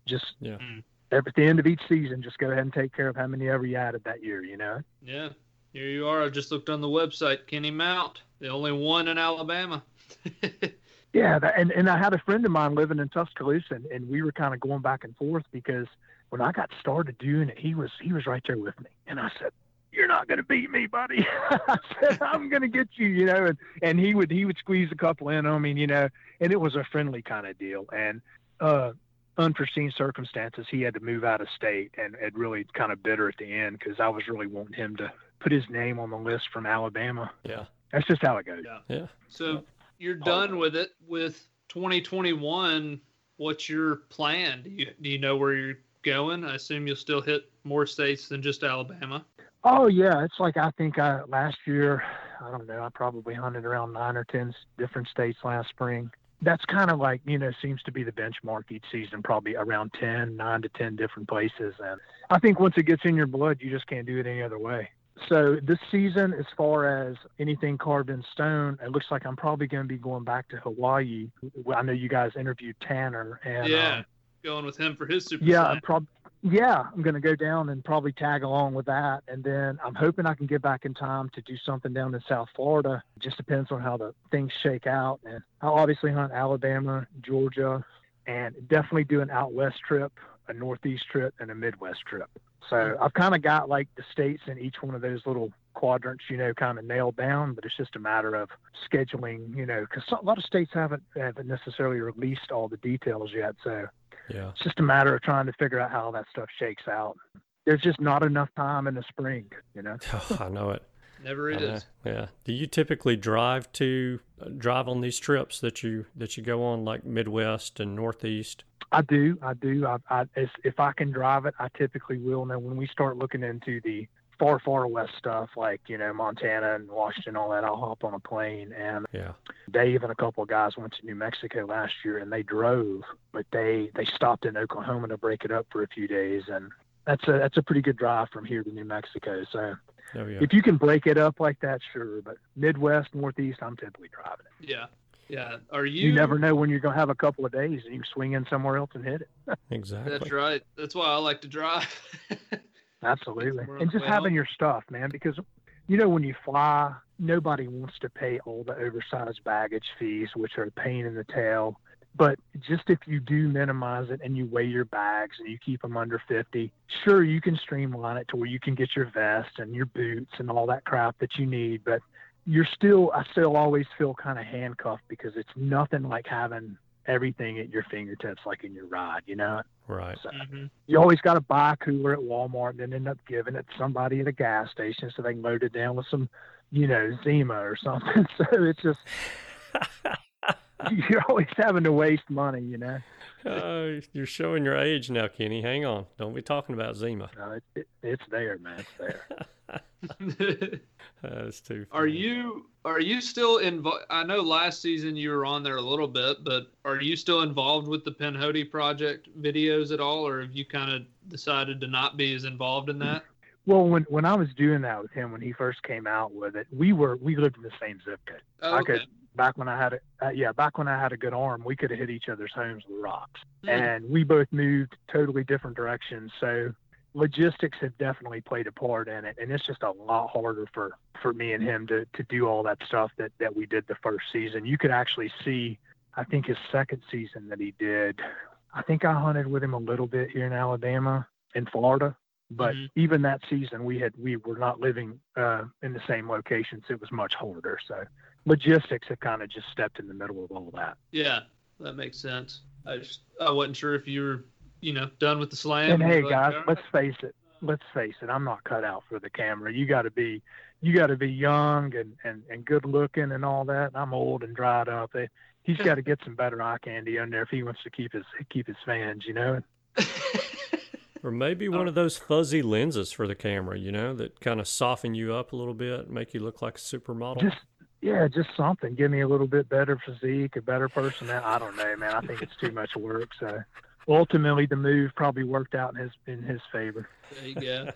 just yeah. at the end of each season, just go ahead and take care of how many ever you added that year, you know? Yeah. Here you are. I just looked on the website, Kenny Mount, the only one in Alabama. Yeah, that, and, and I had a friend of mine living in Tuscaloosa, and, and we were kind of going back and forth because when I got started doing it, he was he was right there with me. And I said, you're not going to beat me, buddy. I said, I'm going to get you, you know. And, and he would he would squeeze a couple in on me, you know, and it was a friendly kind of deal. And uh, unforeseen circumstances, he had to move out of state and it really kind of bitter at the end because I was really wanting him to put his name on the list from Alabama. Yeah. That's just how it goes. Yeah. yeah. So – You're done with it. With twenty twenty-one, what's your plan? Do you, do you know where you're going? I assume you'll still hit more states than just Alabama. Oh, yeah. It's like I think I, last year, I don't know, I probably hunted around nine or ten different states last spring. That's kind of like, you know, seems to be the benchmark each season, probably around ten, nine to ten different places. And I think once it gets in your blood, you just can't do it any other way. So this season, as far as anything carved in stone, it looks like I'm probably going to be going back to Hawaii. I know you guys interviewed Tanner. And, yeah, um, going with him for his Super Yeah, I'm prob- yeah, I'm going to go down and probably tag along with that. And then I'm hoping I can get back in time to do something down in South Florida. It just depends on how the things shake out. And I'll obviously hunt Alabama, Georgia, and definitely do an out west trip, a northeast trip, and a midwest trip. So I've kind of got like the states in each one of those little quadrants, you know, kind of nailed down, but it's just a matter of scheduling, you know, because a lot of states haven't, haven't necessarily released all the details yet. So yeah, it's just a matter of trying to figure out how that stuff shakes out. There's just not enough time in the spring, you know? Oh, I know it. Never is. Yeah. Do you typically drive to uh, drive on these trips that you that you go on, like Midwest and Northeast? I do. I do. I, I if I can drive it, I typically will. Now, when we start looking into the far, far west stuff, like, you know, Montana and Washington, all that, I'll hop on a plane. And yeah. Dave and a couple of guys went to New Mexico last year, and they drove, but they, they stopped in Oklahoma to break it up for a few days. And that's a, that's a pretty good drive from here to New Mexico. So oh, yeah. if you can break it up like that, sure. But Midwest, Northeast, I'm typically driving it. Yeah. Yeah. Are you? You never know when you're going to have a couple of days and you swing in somewhere else and hit it. Exactly. That's right. That's why I like to drive. Absolutely. And just having your stuff, man, because, you know, when you fly, nobody wants to pay all the oversized baggage fees, which are a pain in the tail. But just if you do minimize it and you weigh your bags and you keep them under fifty, sure, you can streamline it to where you can get your vest and your boots and all that crap that you need. But you're still, I still always feel kind of handcuffed because it's nothing like having everything at your fingertips, like in your ride, you know? Right. So mm-hmm. You always got to buy a cooler at Walmart and then end up giving it to somebody at a gas station so they can load it down with some, you know, Zima or something. So it's just, you're always having to waste money, you know? Uh, you're showing your age now, Kenny. Hang on. Don't be talking about Zima. No, it, it, it's there, man. It's there. That's too funny. Are you are you still involved? I know last season you were on there a little bit, but are you still involved with the Pinhoti Project videos at all, or have you kind of decided to not be as involved in that? Well, when when I was doing that with him when he first came out with it, we were we lived in the same zip code. Oh, okay. I could, back when I had a uh, yeah, back when I had a good arm, we could have hit each other's homes with rocks, mm-hmm. and we both moved totally different directions, so. Logistics have definitely played a part in it, and it's just a lot harder for, for me and him to, to do all that stuff that, that we did the first season. You could actually see, I think his second season that he did, I think I hunted with him a little bit here in Alabama and Florida, but mm-hmm. even that season we had we were not living uh, in the same locations. It was much harder. So logistics have kind of just stepped in the middle of all that. Yeah, that makes sense. I just I wasn't sure if you were – you know, done with the slam. And hey, guys, let's face it. let's face it, I'm not cut out for the camera. You got to be, you got to be young and, and, and good looking and all that. And I'm old and dried up. He's got to get some better eye candy on there if he wants to keep his keep his fans, you know. Or maybe one of those fuzzy lenses for the camera, you know, that kind of soften you up a little bit, make you look like a supermodel. Just, yeah, just something. Give me a little bit better physique, a better personality. I don't know, man. I think it's too much work. So ultimately, the move probably worked out in his in his favor. There you go.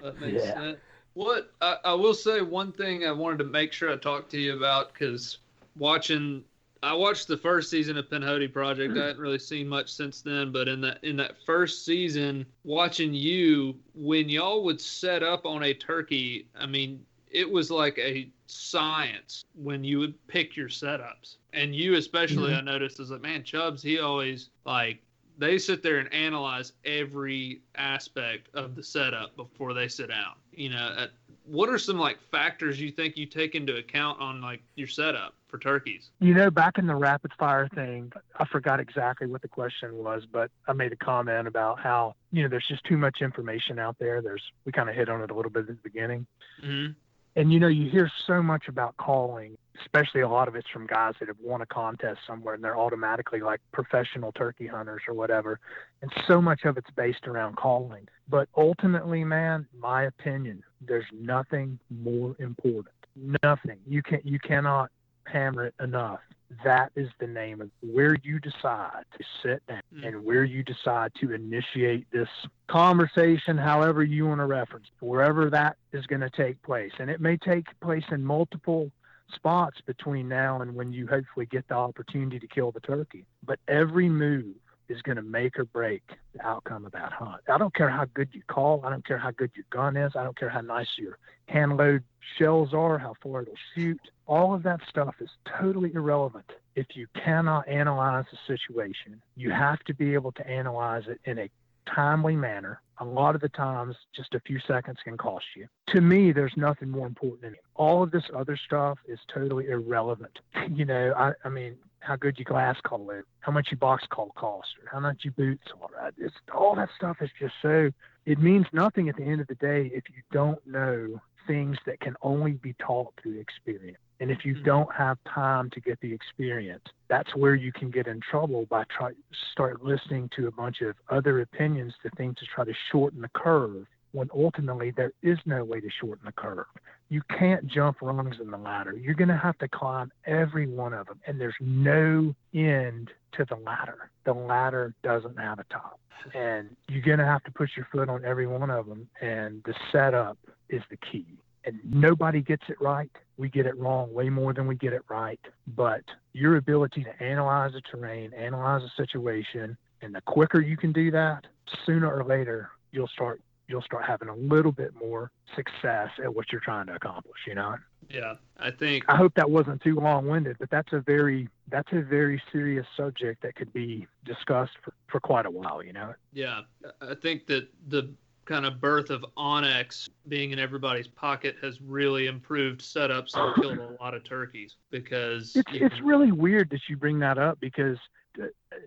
That makes yeah. sense. What I, I will say, one thing I wanted to make sure I talked to you about, because watching. I watched the first season of Pinhoti Project. I hadn't really seen much since then, but in that in that first season, watching you, when y'all would set up on a turkey, I mean, it was like a science when you would pick your setups. And you especially, mm-hmm. I noticed, is like, man, Chubbs, he always, like, they sit there and analyze every aspect of the setup before they sit down. You know, at, what are some, like, factors you think you take into account on, like, your setup? For turkeys, you know, back in the rapid fire thing, I forgot exactly what the question was, but I made a comment about how, you know, there's just too much information out there. There's, we kind of hit on it a little bit at the beginning, mm-hmm. and you know, you hear so much about calling, especially a lot of it's from guys that have won a contest somewhere and they're automatically like professional turkey hunters or whatever, and so much of it's based around calling. But ultimately, man, my opinion, there's nothing more important. Nothing. You can't. You cannot. Hammer it enough. That is the name of where you decide to sit down and where you decide to initiate this conversation, however you want to reference, wherever that is going to take place. And it may take place in multiple spots between now and when you hopefully get the opportunity to kill the turkey. But every move is going to make or break the outcome of that hunt. I don't care how good you call. I don't care how good your gun is. I don't care how nice your hand load shells are, how far it'll shoot. All of that stuff is totally irrelevant if you cannot analyze the situation. You have to be able to analyze it in a timely manner. A lot of the times, just a few seconds can cost you. To me, there's nothing more important than it. All of this other stuff is totally irrelevant. You know, I, I mean, how good your glass call is, how much your box call costs, or how much your boots are. It's, all that stuff is just so, it means nothing at the end of the day if you don't know things that can only be taught through experience. And if you don't have time to get the experience, that's where you can get in trouble by try start listening to a bunch of other opinions to things to try to shorten the curve, when ultimately there is no way to shorten the curve. You can't jump rungs in the ladder. You're going to have to climb every one of them, and there's no end to the ladder. The ladder doesn't have a top, and you're going to have to put your foot on every one of them, and the setup is the key. And nobody gets it right. We get it wrong way more than we get it right. But your ability to analyze the terrain, analyze the situation, and the quicker you can do that, sooner or later, you'll start you'll start having a little bit more success at what you're trying to accomplish, you know? Yeah, I think... I hope that wasn't too long-winded, but that's a very that's a very serious subject that could be discussed for, for quite a while, you know? Yeah, I think that the... kind of birth of OnX being in everybody's pocket has really improved setups that killed a lot of turkeys, because it's, you know, it's really weird that you bring that up, because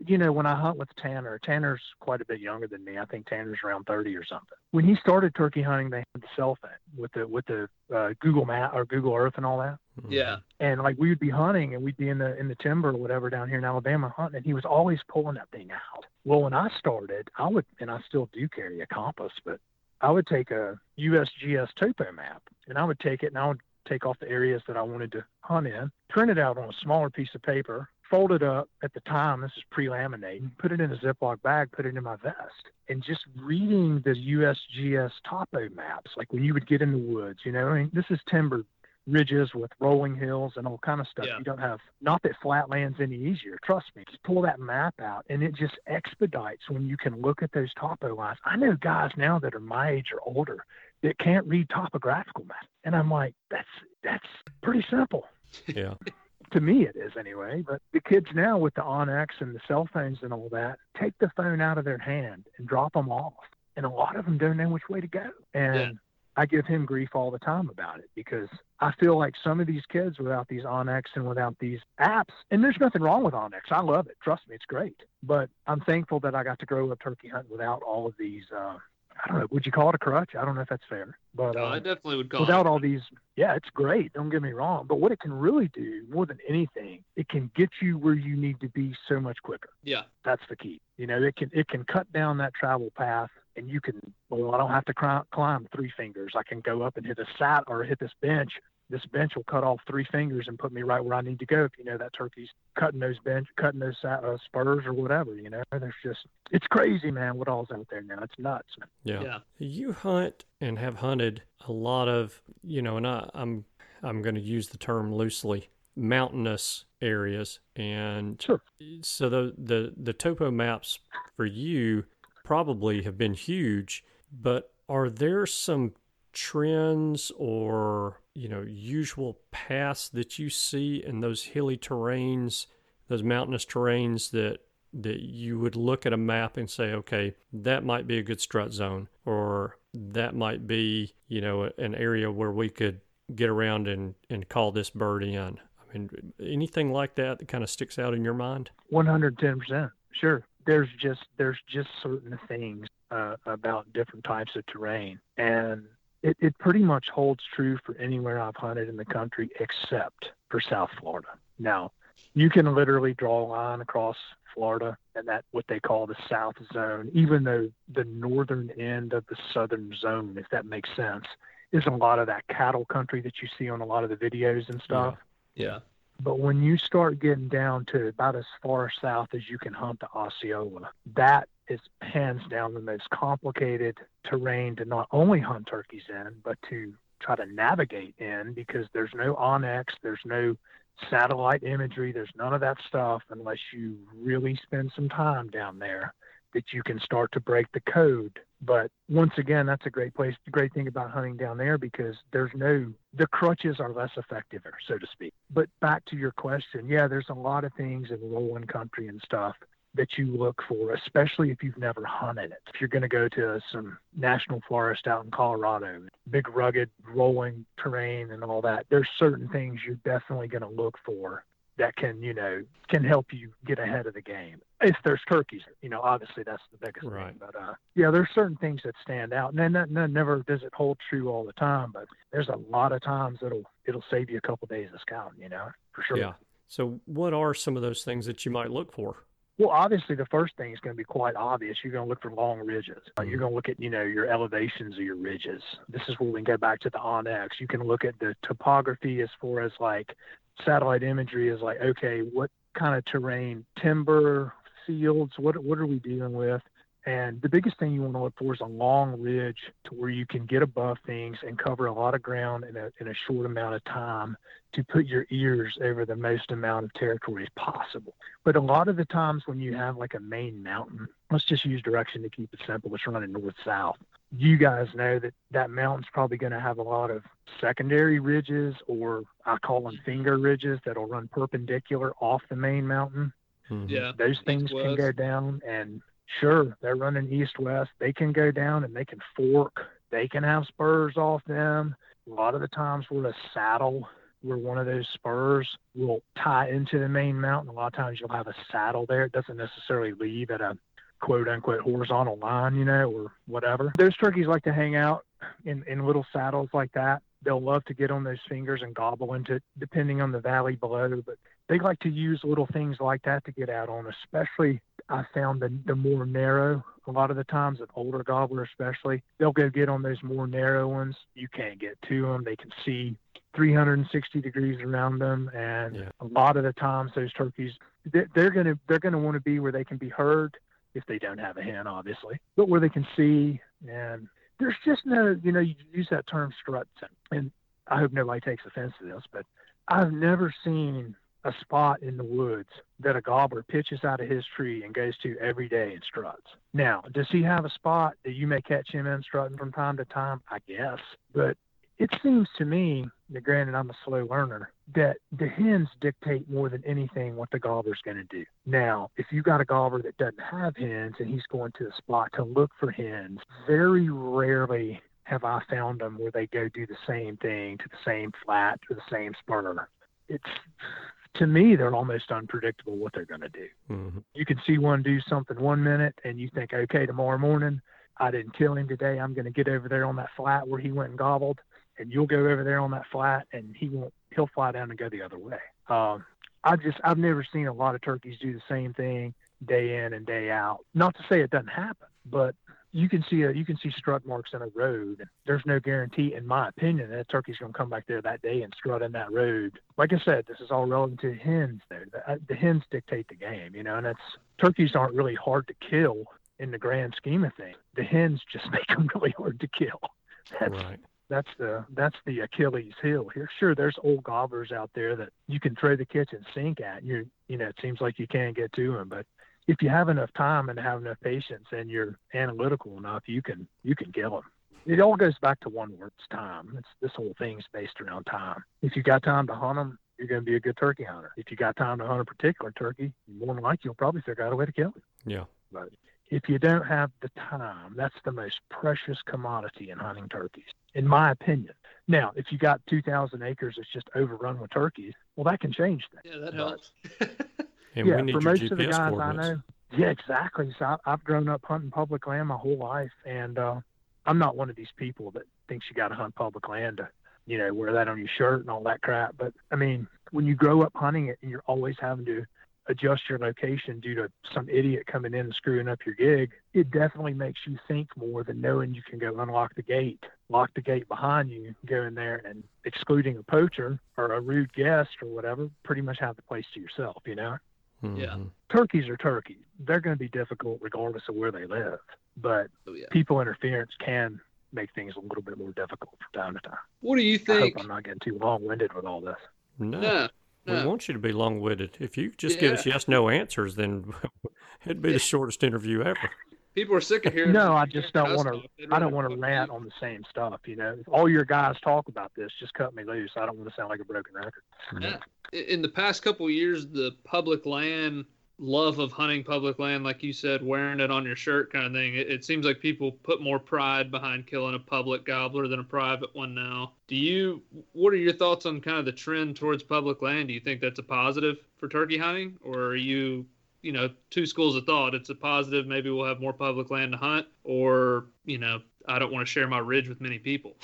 you know, when I hunt with Tanner, Tanner's quite a bit younger than me. I think Tanner's around thirty or something. When he started turkey hunting, they had the cell phone with the with the uh, Google Map or Google Earth and all that. Yeah. And like we would be hunting, and we'd be in the in the timber or whatever down here in Alabama hunting, and he was always pulling that thing out. Well, when I started, I would, and I still do carry a compass, but I would take a U S G S topo map, and I would take it, and I would take off the areas that I wanted to hunt in, print it out on a smaller piece of paper, fold it up at the time, this is pre-laminating, put it in a Ziploc bag, put it in my vest, and just reading the U S G S topo maps, like when you would get in the woods, you know, I mean, this is timber ridges with rolling hills and all kind of stuff. Yeah. You don't have, not that flatland's any easier, trust me. Just pull that map out, and it just expedites when you can look at those topo lines. I know guys now that are my age or older that can't read topographical maps, and I'm like, that's that's pretty simple. Yeah. To me it is anyway, but the kids now with the OnX and the cell phones and all that, take the phone out of their hand and drop them off. And a lot of them don't know which way to go. And yeah. I give him grief all the time about it, because I feel like some of these kids without these OnX and without these apps, and there's nothing wrong with OnX. I love it. Trust me, it's great. But I'm thankful that I got to grow up turkey hunting without all of these uh, I don't know, would you call it a crutch? I don't know if that's fair, but no, um, I definitely would call without it. All these. Yeah, it's great. Don't get me wrong. But what it can really do more than anything, it can get you where you need to be so much quicker. Yeah. That's the key. You know, it can, it can cut down that travel path and you can, well, I don't have to climb, climb three fingers. I can go up and hit a sat or hit this bench. This bench will cut off three fingers and put me right where I need to go. If you know that turkey's cutting those bench, cutting those uh, spurs or whatever, you know, there's just, it's crazy, man, what all's out there now. It's nuts. Yeah. yeah. You hunt and have hunted a lot of, you know, and I, I'm, I'm going to use the term loosely, mountainous areas. And sure. so the, the, the topo maps for you probably have been huge, but are there some trends or, you know, usual paths that you see in those hilly terrains, those mountainous terrains that that you would look at a map and say, okay, that might be a good strut zone, or that might be, you know, an area where we could get around and, and call this bird in? I mean, anything like that that kind of sticks out in your mind? one hundred ten percent, sure. There's just, there's just certain things uh, about different types of terrain, and It, it pretty much holds true for anywhere I've hunted in the country except for South Florida. Now, you can literally draw a line across Florida and that what they call the South Zone, even though the northern end of the Southern Zone, if that makes sense, is a lot of that cattle country that you see on a lot of the videos and stuff. Yeah. yeah. But when you start getting down to about as far south as you can hunt the Osceola, that is hands down the most complicated terrain to not only hunt turkeys in, but to try to navigate in, because there's no OnX, there's no satellite imagery, there's none of that stuff unless you really spend some time down there that you can start to break the code. But once again, that's a great place, the great thing about hunting down there, because there's no, the crutches are less effective, so to speak. But back to your question, yeah, there's a lot of things in rolling country and stuff that you look for, especially if you've never hunted it. If you're going to go to some national forest out in Colorado, big rugged rolling terrain and all that, there's certain things you're definitely going to look for that can, you know, can help you get ahead of the game. If there's turkeys, you know, obviously that's the biggest right. thing. But uh, yeah, there's certain things that stand out. And then, that, and then never does it hold true all the time, but there's a lot of times it'll, it'll save you a couple of days of scouting, you know, for sure. Yeah. So what are some of those things that you might look for? Well, obviously, the first thing is going to be quite obvious. You're going to look for long ridges. You're going to look at, you know, your elevations of your ridges. This is where we can go back to the OnX. You can look at the topography as far as, like, satellite imagery is like, okay, what kind of terrain, timber, fields, what what are we dealing with? And the biggest thing you want to look for is a long ridge to where you can get above things and cover a lot of ground in a, in a short amount of time to put your ears over the most amount of territory possible. But a lot of the times when you have like a main mountain, let's just use direction to keep it simple. It's running north-south. You guys know that that mountain's probably going to have a lot of secondary ridges, or I call them finger ridges, that'll run perpendicular off the main mountain. Mm-hmm. Yeah, those things can go down and... Sure, they're running east-west. They can go down and they can fork. They can have spurs off them. A lot of the times with a saddle, where one of those spurs will tie into the main mountain, a lot of times you'll have a saddle there. It doesn't necessarily leave at a quote-unquote horizontal line, you know, or whatever. Those turkeys like to hang out in, in little saddles like that. They'll love to get on those fingers and gobble into it, depending on the valley below. But they like to use little things like that to get out on, especially I found the, the more narrow, a lot of the times an older gobbler especially, they'll go get on those more narrow ones. You can't get to them. They can see three hundred sixty degrees around them. And yeah. a lot of the times those turkeys, they're going to, they're going to want to be where they can be heard, if they don't have a hen, obviously, but where they can see. And there's just no, you know, you use that term strut. And I hope nobody takes offense to this, but I've never seen a spot in the woods that a gobbler pitches out of his tree and goes to every day and struts. Now, does he have a spot that you may catch him in strutting from time to time? I guess. But it seems to me, that granted I'm a slow learner, that the hens dictate more than anything what the gobbler's going to do. Now, if you got a gobbler that doesn't have hens and he's going to a spot to look for hens, very rarely have I found them where they go do the same thing to the same flat to the same spur. It's... To me, they're almost unpredictable what they're going to do. Mm-hmm. You can see one do something one minute and you think, okay, tomorrow morning, I didn't kill him today. I'm going to get over there on that flat where he went and gobbled, and you'll go over there on that flat, and he won't, he'll fly down and go the other way. Um, I just, I've never seen a lot of turkeys do the same thing day in and day out. Not to say it doesn't happen, but you can see a, you can see strut marks in a road. There's no guarantee, in my opinion, that a turkey's going to come back there that day and strut in that road. Like I said, this is all relevant to hens though. The, the hens dictate the game, you know, and that's, turkeys aren't really hard to kill in the grand scheme of things. The hens just make them really hard to kill. That's right. That's the that's the Achilles heel here. Sure, there's old gobblers out there that you can throw the kitchen sink at. You you know, it seems like you can't get to them, but if you have enough time and have enough patience and you're analytical enough, you can you can kill them. It all goes back to one word: it's time. It's, this whole thing's based around time. If you got time to hunt them, you're going to be a good turkey hunter. If you got time to hunt a particular turkey, more than likely you'll probably figure out a way to kill him. Yeah, but if you don't have the time, that's the most precious commodity in hunting turkeys, in my opinion. Now, if you got two thousand acres that's just overrun with turkeys, well, that can change things. Yeah, that helps. And yeah, we need for your most G P S of the guys I know. Yeah, exactly. So I, I've grown up hunting public land my whole life, and uh, I'm not one of these people that thinks you got to hunt public land to, you know, wear that on your shirt and all that crap. But, I mean, when you grow up hunting it and you're always having to adjust your location due to some idiot coming in and screwing up your gig, it definitely makes you think more than knowing you can go unlock the gate, lock the gate behind you, go in there, and excluding a poacher or a rude guest or whatever, pretty much have the place to yourself, you know? Mm-hmm. Yeah. Turkeys are turkeys. They're going to be difficult regardless of where they live, but oh, yeah. people interference can make things a little bit more difficult from time to time. What do you think? I hope I'm not getting too long-winded with all this. No. no. We want you to be long-witted. If you just yeah. give us yes-no answers, then it'd be the shortest interview ever. People are sick of hearing. No, I just don't want to. I don't want to rant on the same stuff. You know, if all your guys talk about this, just cut me loose. I don't want to sound like a broken record. Yeah. In the past couple of years, the public land love of hunting public land, like you said, wearing it on your shirt kind of thing. It, it seems like people put more pride behind killing a public gobbler than a private one now. Do you, what are your thoughts on kind of the trend towards public land? Do you think that's a positive for turkey hunting, or are you, you know, two schools of thought? It's a positive. Maybe we'll have more public land to hunt, or, you know, I don't want to share my ridge with many people.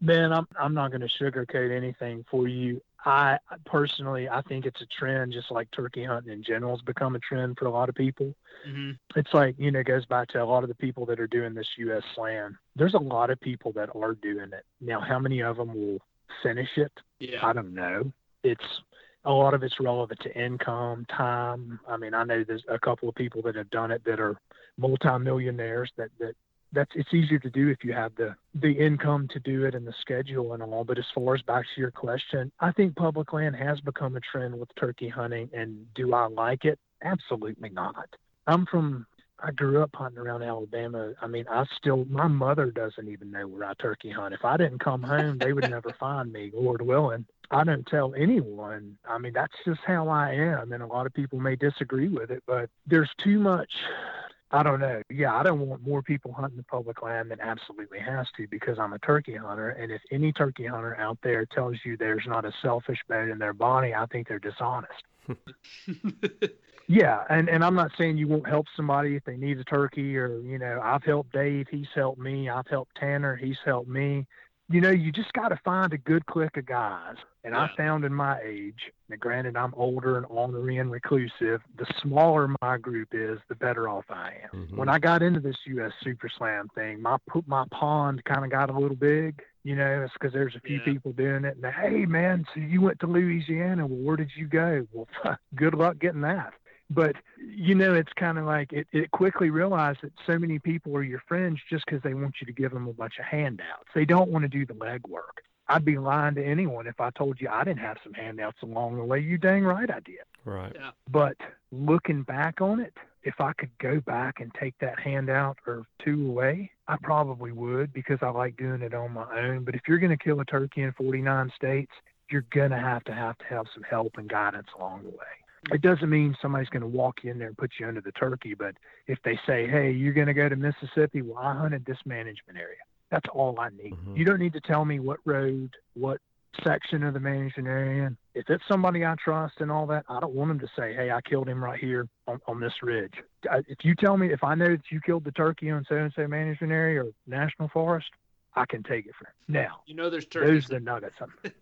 Man, I'm, I'm not going to sugarcoat anything for you. I personally, I think it's a trend, just like turkey hunting in general has become a trend for a lot of people. Mm-hmm. It's like, you know, it goes back to a lot of the people that are doing this U S slam. There's a lot of people that are doing it. Now, how many of them will finish it? Yeah. I don't know. It's a lot of it's relevant to income, time. I mean, I know there's a couple of people that have done it that are multimillionaires that, that, That's it's easier to do if you have the, the income to do it and the schedule and all. But as far as back to your question, I think public land has become a trend with turkey hunting. And do I like it? Absolutely not. I'm from, I grew up hunting around Alabama. I mean, I still, my mother doesn't even know where I turkey hunt. If I didn't come home, they would never find me, Lord willing. I don't tell anyone. I mean, that's just how I am. And a lot of people may disagree with it, but there's too much. I don't know. Yeah, I don't want more people hunting the public land than absolutely has to, because I'm a turkey hunter. And if any turkey hunter out there tells you there's not a selfish bone in their body, I think they're dishonest. yeah, and, and I'm not saying you won't help somebody if they need a turkey, or, you know, I've helped Dave, he's helped me. I've helped Tanner, he's helped me. You know, you just got to find a good clique of guys. And yeah. I found in my age, and granted I'm older and on the end reclusive, the smaller my group is, the better off I am. Mm-hmm. When I got into this U S Super Slam thing, my my pond kind of got a little big. You know, it's because there's a few yeah. people doing it. And, hey, man, so you went to Louisiana. Well, where did you go? Well, good luck getting that. But, you know, it's kind of like it, it quickly realized that so many people are your friends just because they want you to give them a bunch of handouts. They don't want to do the legwork. I'd be lying to anyone if I told you I didn't have some handouts along the way. You dang right I did. Right. Yeah. But looking back on it, if I could go back and take that handout or two away, I probably would, because I like doing it on my own. But if you're going to kill a turkey in forty-nine states, you're going to have to have to have some help and guidance along the way. It doesn't mean somebody's going to walk you in there and put you under the turkey, but if they say, hey, you're going to go to Mississippi, well, I hunted this management area. That's all I need. Mm-hmm. You don't need to tell me what road, what section of the management area. And if it's somebody I trust and all that, I don't want them to say, hey, I killed him right here on, on this ridge. I, if you tell me, if I know that you killed the turkey on so-and-so management area or national forest, I can take it for him. Now, you know, there's turkeys. Those are the nuggets.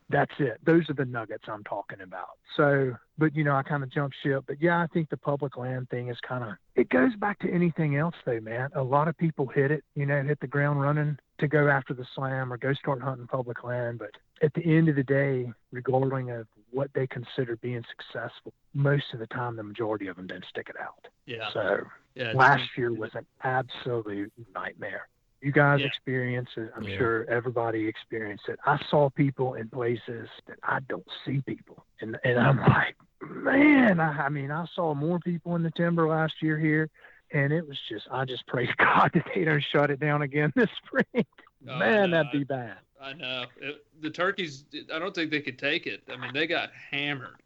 That's it. Those are the nuggets I'm talking about. So, but you know, I kind of jumped ship, but yeah, I think the public land thing is kind of, it goes back to anything else though, man. A lot of people hit it, you know, hit the ground running to go after the slam or go start hunting public land. But at the end of the day, regardless of what they consider being successful, most of the time, the majority of them didn't stick it out. Yeah. So yeah, last year was an absolute nightmare. You guys yeah. experienced it. I'm yeah. sure everybody experienced it. I saw people in places that I don't see people. And and I'm like, man, I, I mean, I saw more people in the timber last year here. And it was just, I just praise God that they don't shut it down again this spring. Oh, man, that'd be bad. I know. It, the turkeys, I don't think they could take it. I mean, they got hammered.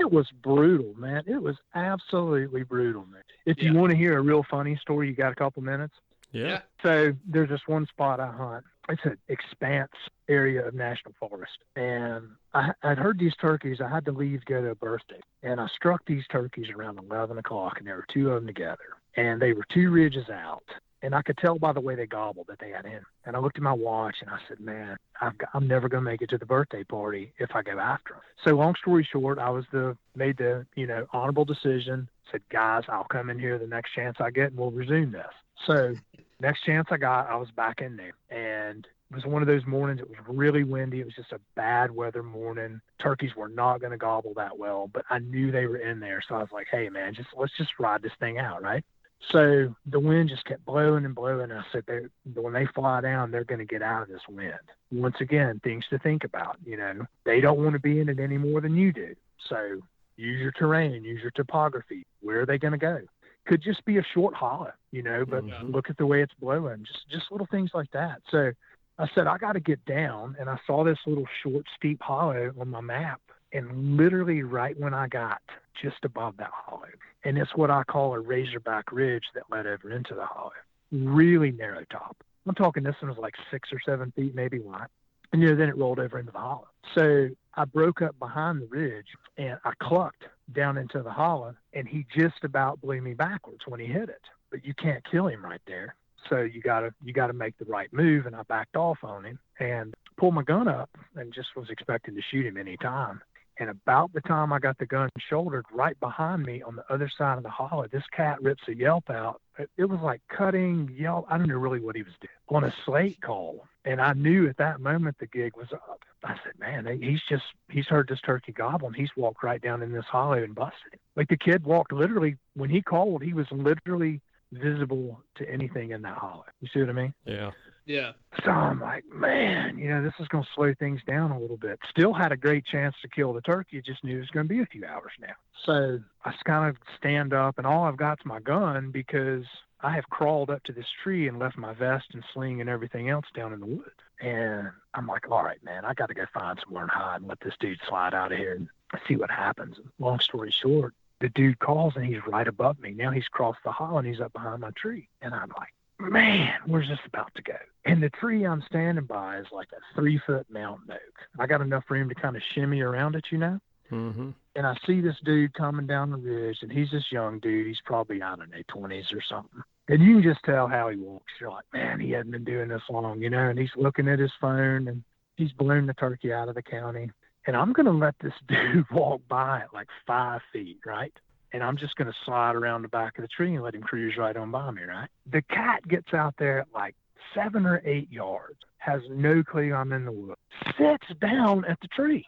It was brutal, man. It was absolutely brutal, man. If yeah. you want to hear a real funny story, you got a couple minutes. Yeah. So there's this one spot I hunt. It's an expanse area of national forest. And I, I'd heard these turkeys. I had to leave to go to a birthday. And I struck these turkeys around eleven o'clock, and there were two of them together. And they were two ridges out. And I could tell by the way they gobbled that they had in. And I looked at my watch, and I said, man, I've got, I'm never going to make it to the birthday party if I go after them. So long story short, I was the made the, you know, honorable decision. Said, guys, I'll come in here the next chance I get, and we'll resume this. So next chance I got, I was back in there. And it was one of those mornings. It was really windy. It was just a bad weather morning. Turkeys were not going to gobble that well, but I knew they were in there. So I was like, hey, man, just let's just ride this thing out, right? So the wind just kept blowing and blowing. I said, they, when they fly down, they're going to get out of this wind. Once again, things to think about. You know, they don't want to be in it any more than you do. So use your terrain, use your topography. Where are they going to go? Could just be a short hollow, you know, but yeah. look at the way it's blowing, just just little things like that. So I said, I got to get down. And I saw this little short, steep hollow on my map. And literally right when I got just above that hollow, and it's what I call a razorback ridge that led over into the hollow, really narrow top. I'm talking this one was like six or seven feet, maybe wide. And you know, then it rolled over into the hollow. So I broke up behind the ridge, and I clucked down into the hollow, and he just about blew me backwards when he hit it. But you can't kill him right there. So you gotta you gotta make the right move, and I backed off on him and pulled my gun up and just was expecting to shoot him any time. And about the time I got the gun shouldered, right behind me on the other side of the hollow, this cat rips a yelp out. It was like cutting, yelp. I don't know really what he was doing on a slate call. And I knew at that moment the gig was up. I said, man, he's just, he's heard this turkey gobble. He's walked right down in this hollow and busted him. Like the kid walked literally, when he called, he was literally visible to anything in that hollow. You see what I mean? Yeah. Yeah. So I'm like, man, you know, this is going to slow things down a little bit. Still had a great chance to kill the turkey. Just knew it was going to be a few hours now. So I kind of stand up, and all I've got is my gun because I have crawled up to this tree and left my vest and sling and everything else down in the woods. And I'm like, all right, man, I got to go find somewhere and hide and let this dude slide out of here and see what happens. Long story short, the dude calls, and he's right above me. Now he's crossed the hollow, and he's up behind my tree. And I'm like, man, where's this about to go? And the tree I'm standing by is like a three-foot mountain oak. I got enough room to kind of shimmy around it, you know? Mm-hmm. And I see this dude coming down the ridge, and he's this young dude. He's probably, I don't know, twenties or something. And you can just tell how he walks. You're like, man, he hasn't been doing this long, you know? And he's looking at his phone, and he's blown the turkey out of the county. And I'm going to let this dude walk by at like five feet, right? And I'm just going to slide around the back of the tree and let him cruise right on by me, right? The cat gets out there at like seven or eight yards, has no clue I'm in the woods, sits down at the tree.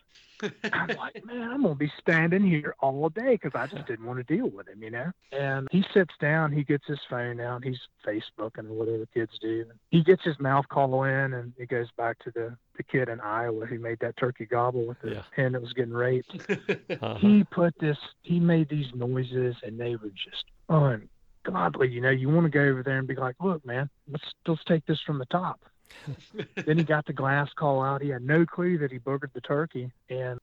I'm like, man, I'm going to be standing here all day because I just didn't want to deal with him, you know? And he sits down, he gets his phone out, he's Facebooking or whatever kids do. He gets his mouth call in, and it goes back to the, the kid in Iowa who made that turkey gobble with the yeah. hen that was getting raped. uh-huh. He put this, he made these noises, and they were just ungodly, you know? You want to go over there and be like, look, man, let's let's take this from the top. Then he got the glass call out. He had no clue that he boogered the turkey. And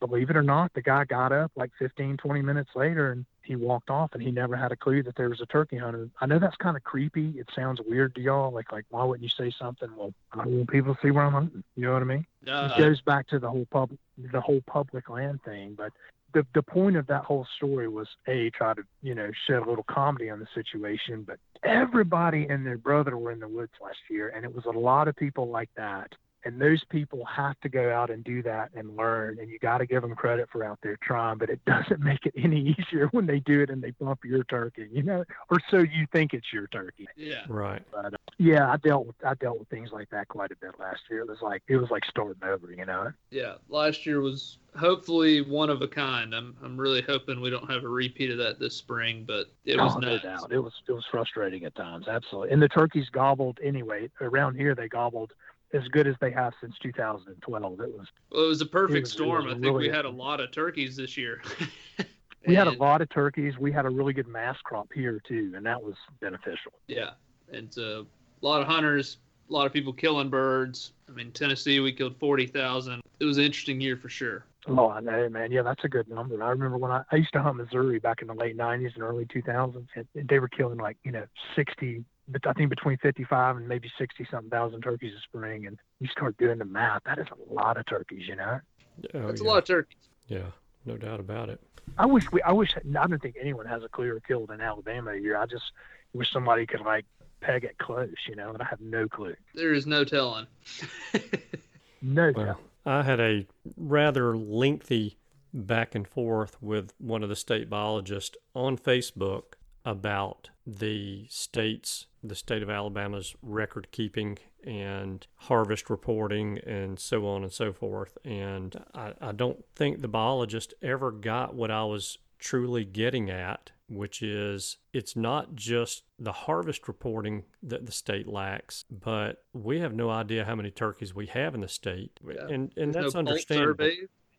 believe it or not, the guy got up like fifteen, twenty minutes later, and he walked off and he never had a clue that there was a turkey hunter. I know that's kind of creepy. It sounds weird to y'all. Like, like why wouldn't you say something? Well, I don't want people to see where I'm hunting. You know what I mean? Uh, it goes back to the whole public, the whole public land thing. But the the point of that whole story was, A, try to, you know, shed a little comedy on the situation. But everybody and their brother were in the woods last year. And it was a lot of people like that. And those people have to go out and do that and learn, and you got to give them credit for out there trying, but it doesn't make it any easier when they do it and they bump your turkey, you know, or so you think it's your turkey. Yeah. Right. But, uh, yeah, I dealt with, I dealt with things like that quite a bit last year. It was like, it was like starting over, you know? Yeah. Last year was hopefully one of a kind. I'm, I'm really hoping we don't have a repeat of that this spring, but it was oh, no doubt. It was, it was frustrating at times. Absolutely. And the turkeys gobbled anyway. Around here, they gobbled as good as they have since two thousand twelve. It was well, it was a perfect was, storm. I think really we had a lot of turkeys this year. We had a lot of turkeys. We had a really good mass crop here too, and that was beneficial. Yeah, and uh, a lot of hunters, a lot of people killing birds. I mean, Tennessee, we killed forty thousand. It was an interesting year for sure. Oh, I know, man. Yeah, that's a good number. I remember when I, I used to hunt Missouri back in the late nineties and early two thousands, and they were killing like, you know, sixty, but I think between fifty-five and maybe sixty-something thousand turkeys a spring, and you start doing the math. That is a lot of turkeys, you know? Oh, that's yeah. a lot of turkeys. Yeah, no doubt about it. I wish we, I wish, I don't think anyone has a clearer kill than Alabama a year. I just wish somebody could, like, peg it close, you know, and I have no clue. There is no telling. No well, telling. I had a rather lengthy back and forth with one of the state biologists on Facebook about the state's, the state of Alabama's record keeping and harvest reporting and so on and so forth. And I, I don't think the biologist ever got what I was truly getting at, which is it's not just the harvest reporting that the state lacks, but we have no idea how many turkeys we have in the state. Yeah. And and There's that's no understandable.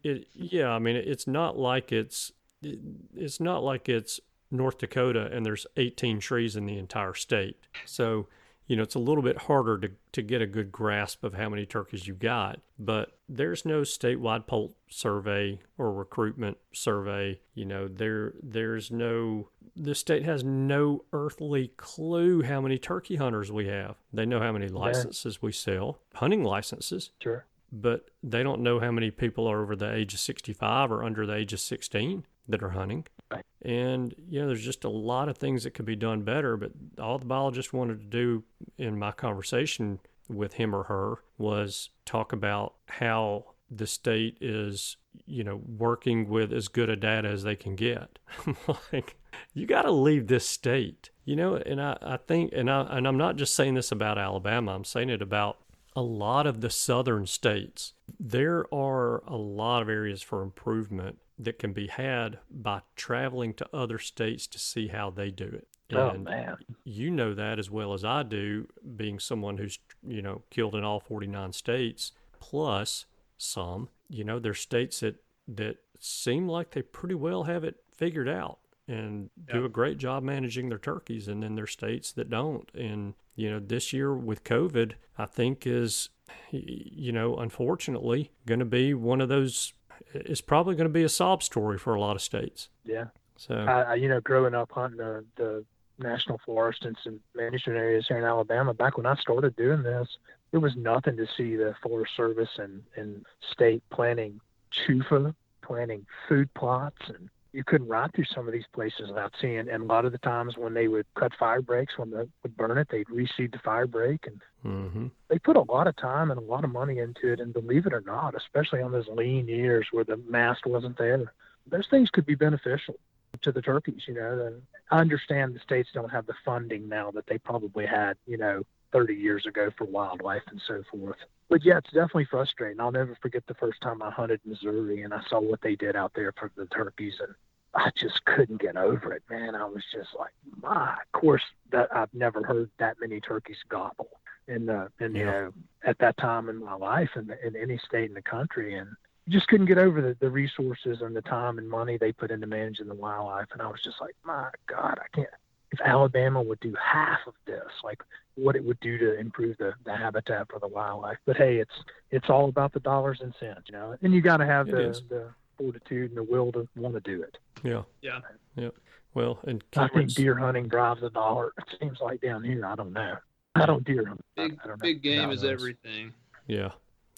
It, yeah, I mean, it's not like it's it, it's not like it's North Dakota and there's eighteen trees in the entire state. So, you know, it's a little bit harder to, to get a good grasp of how many turkeys you got, but there's no statewide poult survey or recruitment survey. You know, there there's no, the state has no earthly clue how many turkey hunters we have. They know how many licenses we sell, hunting licenses. Sure. But they don't know how many people are over the age of sixty-five or under the age of sixteen that are hunting. Right. And, you know, there's just a lot of things that could be done better, but all the biologist wanted to do in my conversation with him or her was talk about how the state is, you know, working with as good a data as they can get. I'm like, you got to leave this state, you know, and I, I think, and, I, and I'm not just saying this about Alabama, I'm saying it about a lot of the southern states. There are a lot of areas for improvement that can be had by traveling to other states to see how they do it. Oh, and man. You know that as well as I do, being someone who's, you know, killed in all forty-nine states, plus some. You know, there's states that, that seem like they pretty well have it figured out and yeah. do a great job managing their turkeys, and then there's states that don't. And, you know, this year with COVID, I think is, you know, unfortunately going to be one of those. It's probably going to be a sob story for a lot of states. Yeah. So, I, you know, growing up hunting the, the national forest and some management areas here in Alabama, back when I started doing this, it was nothing to see the Forest Service and, and state planning chufa, planning food plots. And you couldn't ride through some of these places without seeing. And a lot of the times when they would cut fire breaks, when they would burn it, they'd reseed the fire break. And mm-hmm. they put a lot of time and a lot of money into it. And believe it or not, especially on those lean years where the mast wasn't there, those things could be beneficial to the turkeys, you know. And I understand the states don't have the funding now that they probably had, you know, thirty years ago for wildlife and so forth. But yeah, it's definitely frustrating. I'll never forget the first time I hunted Missouri and I saw what they did out there for the turkeys, and I just couldn't get over it, man. I was just like, my, of course, that I've never heard that many turkeys gobble in uh, in yeah. you know, at that time in my life, in, the, in any state in the country, and just couldn't get over the, the resources and the time and money they put into managing the wildlife. And I was just like, my God, I can't. If Alabama would do half of this, like what it would do to improve the, the habitat for the wildlife. But hey, it's it's all about the dollars and cents, you know. And you got to have the, the fortitude and the will to want to do it. Yeah. Yeah. Yeah. Well, and I think deer hunting drives a dollar. It seems like down here. I don't know. I don't deer hunt. Big, I don't big game is everything. Yeah.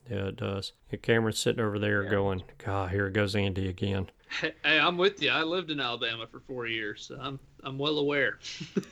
Yeah, it does. Cameron's sitting over there yeah. going, God, here goes Andy again. Hey, I'm with you. I lived in Alabama for four years. So I'm I'm well aware.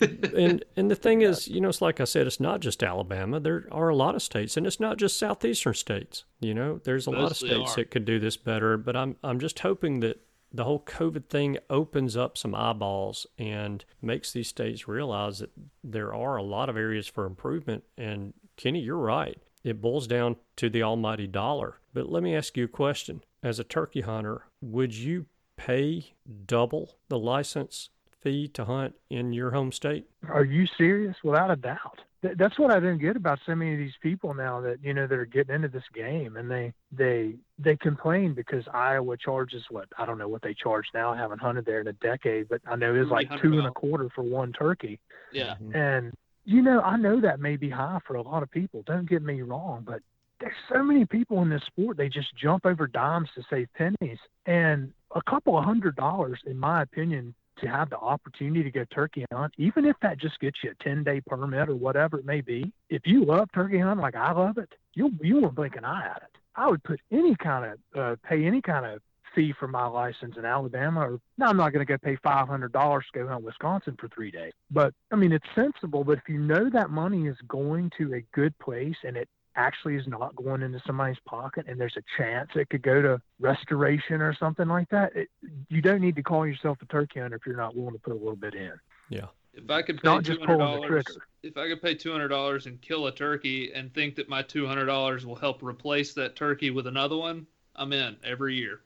and and the thing is, you know, it's like I said, it's not just Alabama. There are a lot of states, and it's not just southeastern states. You know, there's a Mostly lot of states are. that could do this better. But I'm I'm just hoping that the whole COVID thing opens up some eyeballs and makes these states realize that there are a lot of areas for improvement. And Kenny, you're right. It boils down to the almighty dollar. But let me ask you a question. As a turkey hunter, would you pay double the license fee to hunt in your home state? Are you serious? Without a doubt. Th- that's what I didn't get about so many of these people now that, you know, that are getting into this game. And they, they, they complain because Iowa charges what, I don't know what they charge now. I haven't hunted there in a decade, but I know it's like two and a quarter for one turkey. Yeah. And, you know, I know that may be high for a lot of people. Don't get me wrong, but there's so many people in this sport, they just jump over dimes to save pennies. And a couple of hundred dollars, in my opinion, to have the opportunity to go turkey hunt, even if that just gets you a ten-day permit or whatever it may be, if you love turkey hunting like I love it, you'll, you won't blink an eye at it. I would put any kind of, uh, pay any kind of fee for my license in Alabama, or now I'm not going to go pay five hundred dollars to go hunt Wisconsin for three days. But I mean, it's sensible, but if you know that money is going to a good place and it actually is not going into somebody's pocket and there's a chance it could go to restoration or something like that, it, you don't need to call yourself a turkey hunter if you're not willing to put a little bit in. Yeah. If I could pay two hundred dollars, if I could pay two hundred dollars and kill a turkey and think that my two hundred dollars will help replace that turkey with another one, I'm in every year.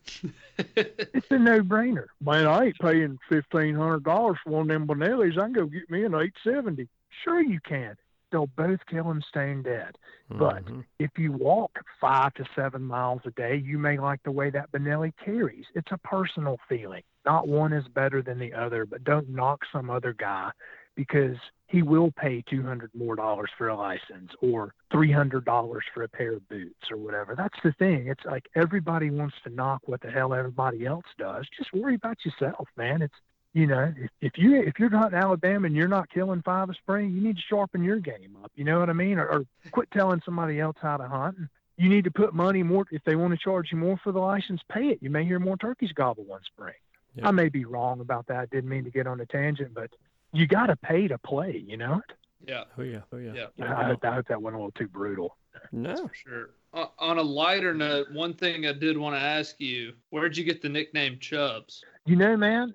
It's a no-brainer. Man, I ain't paying fifteen hundred dollars for one of them Benellis. I can go get me an eight seventy. Sure you can. They'll both kill them staying dead. But mm-hmm. if you walk five to seven miles a day, you may like the way that Benelli carries. It's a personal feeling. Not one is better than the other, but don't knock some other guy because he will pay two hundred dollars more for a license or three hundred dollars for a pair of boots or whatever. That's the thing. It's like everybody wants to knock what the hell everybody else does. Just worry about yourself, man. It's, you know, if, if you if you're hunting Alabama and you're not killing five a spring, you need to sharpen your game up. You know what I mean? Or, or quit telling somebody else how to hunt. You need to put money more. If they want to charge you more for the license, pay it. You may hear more turkeys gobble one spring. Yep. I may be wrong about that. I didn't mean to get on a tangent, but you got to pay to play. You know it? Yeah. Oh yeah. Oh yeah. yeah. I, I, hope, I hope that went a little too brutal. No, that's for sure. Uh, on a lighter note, one thing I did want to ask you: where'd you get the nickname Chubbs? You know, man.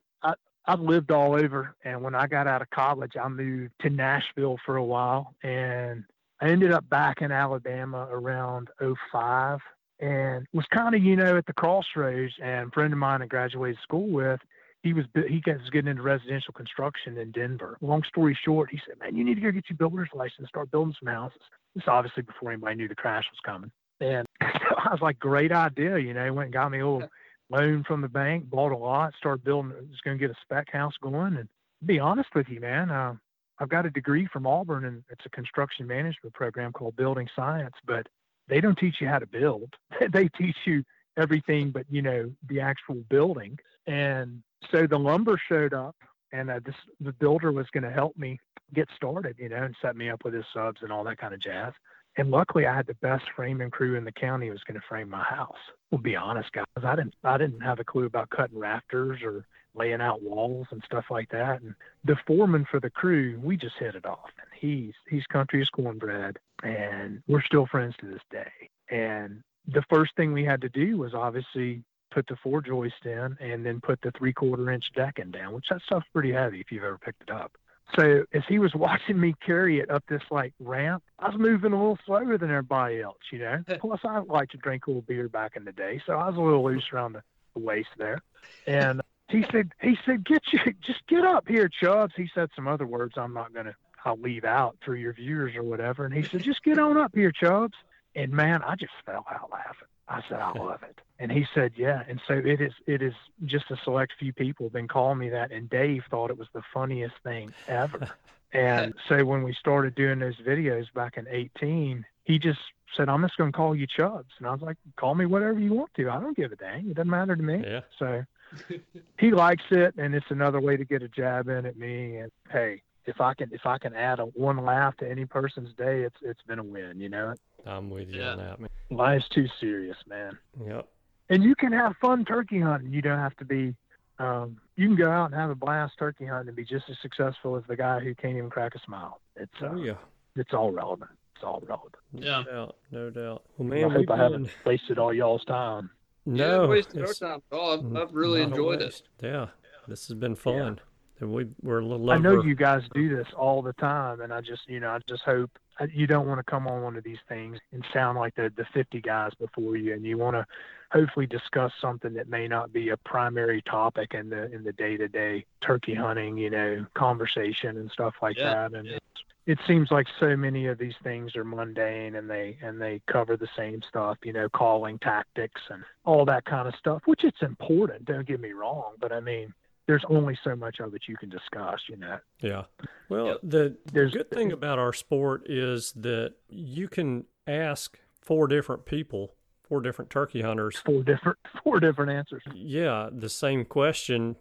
I've lived all over, and when I got out of college, I moved to Nashville for a while, and I ended up back in Alabama around oh five, and was kind of, you know, at the crossroads, and a friend of mine I graduated school with, he was he was getting into residential construction in Denver. Long story short, he said, man, you need to go get your builder's license, start building some houses. This obviously before anybody knew the crash was coming. And so I was like, great idea, you know, went and got me a little loan from the bank, bought a lot, started building, was going to get a spec house going. And to be honest with you, man, uh, I've got a degree from Auburn, and it's a construction management program called Building Science, but they don't teach you how to build. They teach you everything but, you know, the actual building. And so the lumber showed up, and uh, this, the builder was going to help me get started, you know, and set me up with his subs and all that kind of jazz. And luckily, I had the best framing crew in the county who was going to frame my house. We'll be honest, guys. I didn't I didn't have a clue about cutting rafters or laying out walls and stuff like that. And the foreman for the crew, we just hit it off. And he's he's country as cornbread, and we're still friends to this day. And the first thing we had to do was obviously put the four joist in and then put the three-quarter inch decking down, which that stuff's pretty heavy if you've ever picked it up. So as he was watching me carry it up this, like, ramp, I was moving a little slower than everybody else, you know. Plus, I like to drink a little beer back in the day, so I was a little loose around the, the waist there. And he said, he said, get you, just get up here, Chubbs. He said some other words I'm not going to, I'll leave out for your viewers or whatever. And he said, just get on up here, Chubbs. And, man, I just fell out laughing. I said, I love it. And he said, yeah. And so it is It is just a select few people have been calling me that. And Dave thought it was the funniest thing ever. And so when we started doing those videos back in eighteen, he just said, I'm just going to call you Chubbs. And I was like, call me whatever you want to. I don't give a dang. It doesn't matter to me. Yeah. So he likes it, and it's another way to get a jab in at me. And, hey, if I can if I can add a, one laugh to any person's day, it's it's been a win, you know? I'm with you yeah. on that, man. Life's too serious, man. Yep. And you can have fun turkey hunting. You don't have to be um, – you can go out and have a blast turkey hunting and be just as successful as the guy who can't even crack a smile. It's uh, oh, yeah. It's all relevant. It's all relevant. Yeah. No doubt. No doubt. Well, man, I hope I haven't wasted all y'all's time. No. Yeah, wasted our time at all. I've, I've really enjoyed it. Yeah. yeah. This has been fun. Yeah. And we, we're a little over. I know you guys do this all the time, and I just, you know, I just hope you don't want to come on one of these things and sound like the, the fifty guys before you, and you want to hopefully discuss something that may not be a primary topic in the in the day-to-day turkey hunting, you know, conversation and stuff like yeah, that. And yeah. it seems like so many of these things are mundane, and they and they cover the same stuff, you know, calling tactics and all that kind of stuff, which it's important, don't get me wrong, but I mean, there's only so much of it you can discuss, you know? Yeah. Well, yeah. the there's, good thing about our sport is that you can ask four different people, four different turkey hunters. Four different, four different answers. Yeah, the same question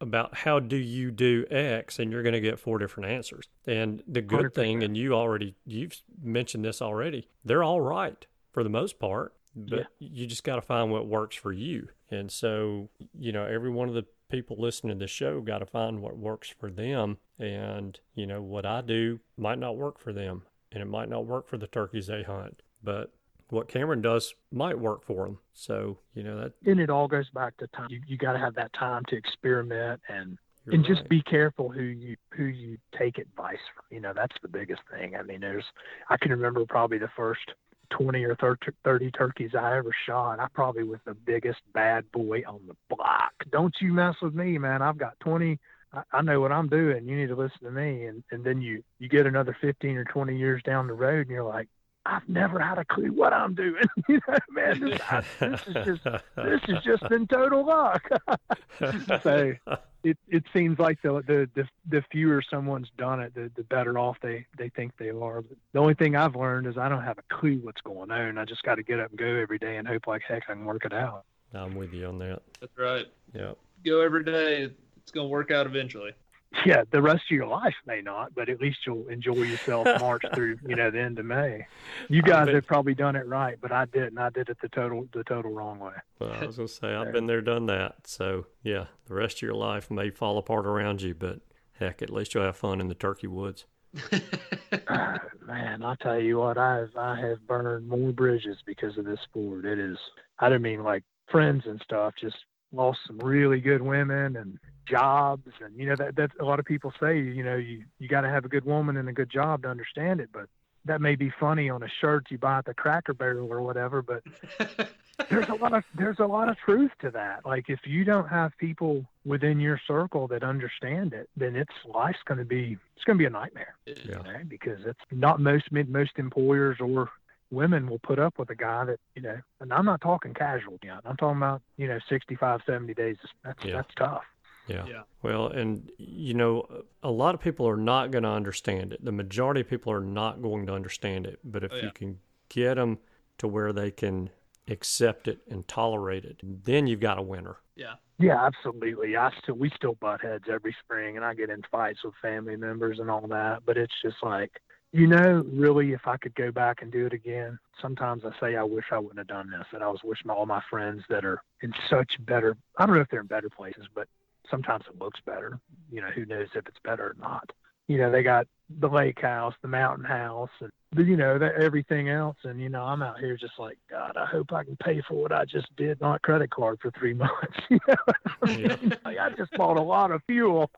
about how do you do X, and you're going to get four different answers. And the good one hundred percent thing, and you already, you've mentioned this already, they're all right for the most part, but yeah. you just got to find what works for you. And so, you know, every one of the people listening to the show got to find what works for them. And, you know, what I do might not work for them, and it might not work for the turkeys they hunt, but what Cameron does might work for them. So, you know, that. And it all goes back to time. You, you got to have that time to experiment and You're and right. just be careful who you who you take advice from. You know, that's the biggest thing. I mean, there's, I can remember probably the first twenty or thirty turkeys I ever shot, I probably was the biggest bad boy on the block. Don't you mess with me, man. I've got twenty. I, I know what I'm doing. You need to listen to me. And, and then you, you get another fifteen or twenty years down the road, and you're like, I've never had a clue what I'm doing. You know, man, this, I, this is just, this has just been total luck. So it, it seems like the, the, the, the fewer someone's done it, the, the better off they, they think they are. But the only thing I've learned is I don't have a clue what's going on. I just got to get up and go every day and hope like heck I can work it out. I'm with you on that. That's right. Yeah. Go every day. It's going to work out eventually. Yeah, the rest of your life may not, but at least you'll enjoy yourself March through, you know, the end of May. You guys been, have probably done it right, but I didn't. I did it the total the total wrong way. Well, I was going to say, I've been there, done that. So, yeah, the rest of your life may fall apart around you, but, heck, at least you'll have fun in the turkey woods. uh, man, I'll tell you what, I have, I have burned more bridges because of this sport. It is, I don't mean like friends and stuff, just lost some really good women and jobs, and you know that that's a lot of people say, you know, you you got to have a good woman and a good job to understand it, but that may be funny on a shirt you buy at the Cracker Barrel or whatever, but there's a lot of there's a lot of truth to that. Like, if you don't have people within your circle that understand it, then it's life's going to be it's going to be a nightmare. Yeah. You know, because it's not most most employers or women will put up with a guy that, you know, and I'm not talking casual, I'm talking about, you know, sixty-five, seventy days. That's yeah. that's tough. Yeah. yeah. Well, and, you know, a lot of people are not going to understand it. The majority of people are not going to understand it. But if oh, yeah. you can get them to where they can accept it and tolerate it, then you've got a winner. Yeah. Yeah, absolutely. I still, we still butt heads every spring, and I get in fights with family members and all that. But it's just like, you know, really, if I could go back and do it again, sometimes I say I wish I wouldn't have done this. And I was wishing all my friends that are in such better, I don't know if they're in better places, but sometimes it looks better. You know, who knows if it's better or not. You know, they got the lake house, the mountain house, and, you know, the, everything else. And, you know, I'm out here just like, God, I hope I can pay for what I just did on a credit card for three months. You know? Yeah. Like, I just bought a lot of fuel.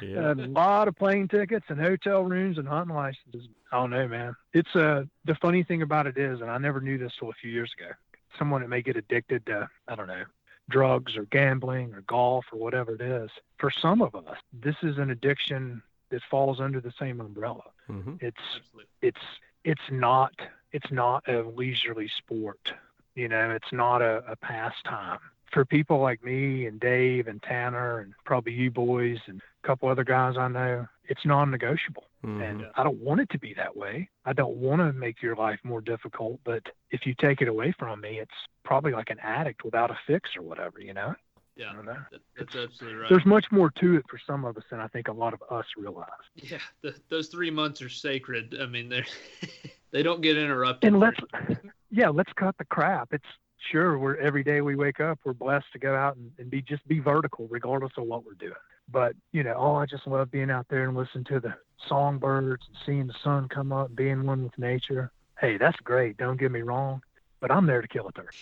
Yeah. And a lot of plane tickets and hotel rooms and hunting licenses. I don't know, man. It's uh, the funny thing about it is, and I never knew this till a few years ago, someone that may get addicted to, I don't know, drugs or gambling or golf or whatever it is, for some of us, this is an addiction that falls under the same umbrella. Mm-hmm. It's Absolutely. it's it's not it's not a leisurely sport. You know, it's not a, a pastime. For people like me and Dave and Tanner and probably you boys and a couple other guys I know, it's non-negotiable. Mm-hmm. And I don't want it to be that way. I don't want to make your life more difficult, but if you take it away from me, it's probably like an addict without a fix or whatever, you know? Yeah, that, that's it's, absolutely right. There's much more to it for some of us than I think a lot of us realize. Yeah, the, those three months are sacred. I mean, they they don't get interrupted. And let's yeah, let's cut the crap. It's sure we're every day we wake up, we're blessed to go out and, and be just be vertical, regardless of what we're doing. But you know, oh, I just love being out there and listening to the songbirds and seeing the sun come up, being one with nature. Hey, that's great. Don't get me wrong, but I'm there to kill a turkey.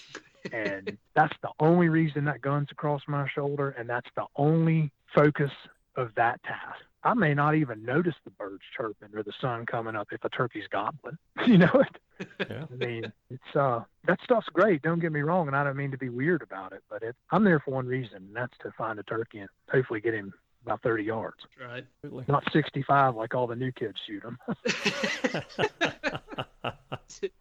And that's the only reason that gun's across my shoulder, and that's the only focus of that task. I may not even notice the birds chirping or the sun coming up if a turkey's gobbling. You know it? Yeah. I mean, it's uh, that stuff's great. Don't get me wrong, and I don't mean to be weird about it, but it, I'm there for one reason, and that's to find a turkey and hopefully get him about thirty yards. Right. Not sixty-five like all the new kids shoot them.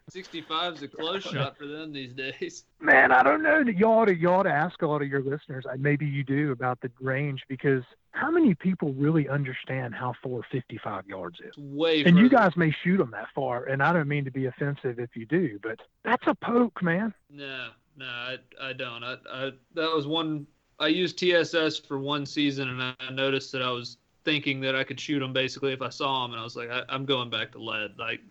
sixty-five is a close shot for them these days. Man, I don't know. You ought to, you ought to ask a lot of your listeners, maybe you do, about the range, because how many people really understand how far fifty-five yards is? Way and further. You guys may shoot them that far, and I don't mean to be offensive if you do, but that's a poke, man. No, no, I, I don't. I, I that was one. I used T S S for one season, and I noticed that I was thinking that I could shoot them basically if I saw them, and I was like, I, I'm going back to lead. Like,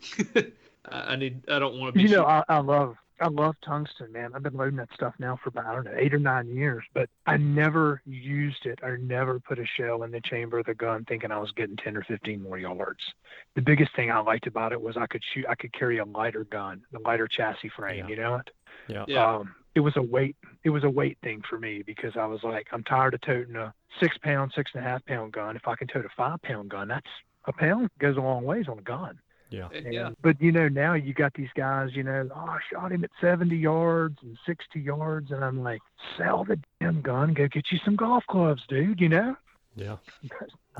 I need. I don't want to be. You know, I, I love. I love tungsten, man. I've been loading that stuff now for about I don't know eight or nine years, but I never used it or never put a shell in the chamber of the gun thinking I was getting ten or fifteen more yards. The biggest thing I liked about it was I could shoot. I could carry a lighter gun, the lighter chassis frame. Yeah. You know it. Yeah. yeah. Um, It was a weight. It was a weight thing for me because I was like, I'm tired of toting a six pound, six and a half pound gun. If I can tote a five pound gun, that's a pound goes a long ways on a gun. Yeah. And, yeah. But you know, now you got these guys, you know, oh, I shot him at seventy yards and sixty yards. And I'm like, sell the damn gun, go get you some golf clubs, dude. You know? Yeah.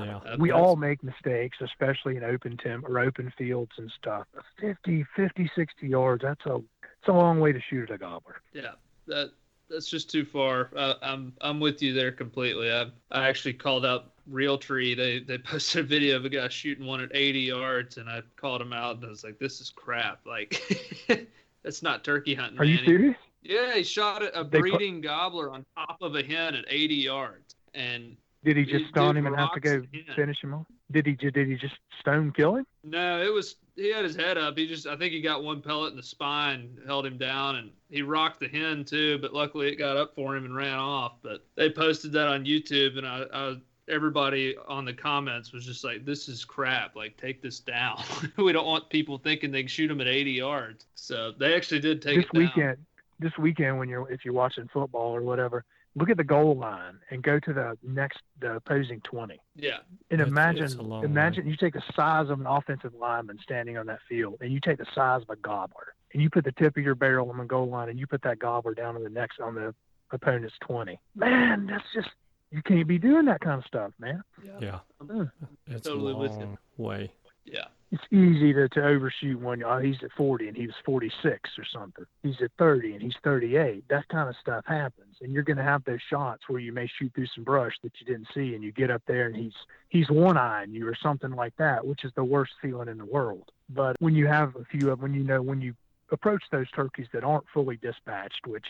Yeah. We all make mistakes, especially in open temp or open fields and stuff. fifty, fifty, sixty yards. That's a, It's a long way to shoot at a gobbler. Yeah, that that's just too far. Uh, I'm I'm with you there completely. I I actually called out Realtree. They they posted a video of a guy shooting one at eighty yards, and I called him out, and I was like, "This is crap. Like, that's not turkey hunting." Are man. you serious? Yeah, he shot a breeding put- gobbler on top of a hen at eighty yards, and. Did he just stone him and have to go finish him off? Did he did he just stone kill him? No, it was he had his head up. He just I think he got one pellet in the spine, held him down, and he rocked the hen too. But luckily, it got up for him and ran off. But they posted that on YouTube, and I, I everybody on the comments was just like, "This is crap. Like, take this down. We don't want people thinking they can shoot him at eighty yards." So they actually did take this it down. weekend. This weekend, when you're if you're watching football or whatever. Look at the goal line and go to the next the opposing twenty. Yeah. And imagine it's, it's imagine way. You take the size of an offensive lineman standing on that field, and you take the size of a gobbler, and you put the tip of your barrel on the goal line, and you put that gobbler down on the next on the opponent's twenty. Man, that's just you can't be doing that kind of stuff, man. Yeah. yeah. yeah. It's totally a long way. Yeah. It's easy to, to overshoot one. Oh, he's at forty and he was forty-six or something. He's at thirty and he's thirty-eight. That kind of stuff happens. And you're going to have those shots where you may shoot through some brush that you didn't see, and you get up there and he's he's one-eyeing you or something like that, which is the worst feeling in the world. But when you have a few of when you know, when you approach those turkeys that aren't fully dispatched, which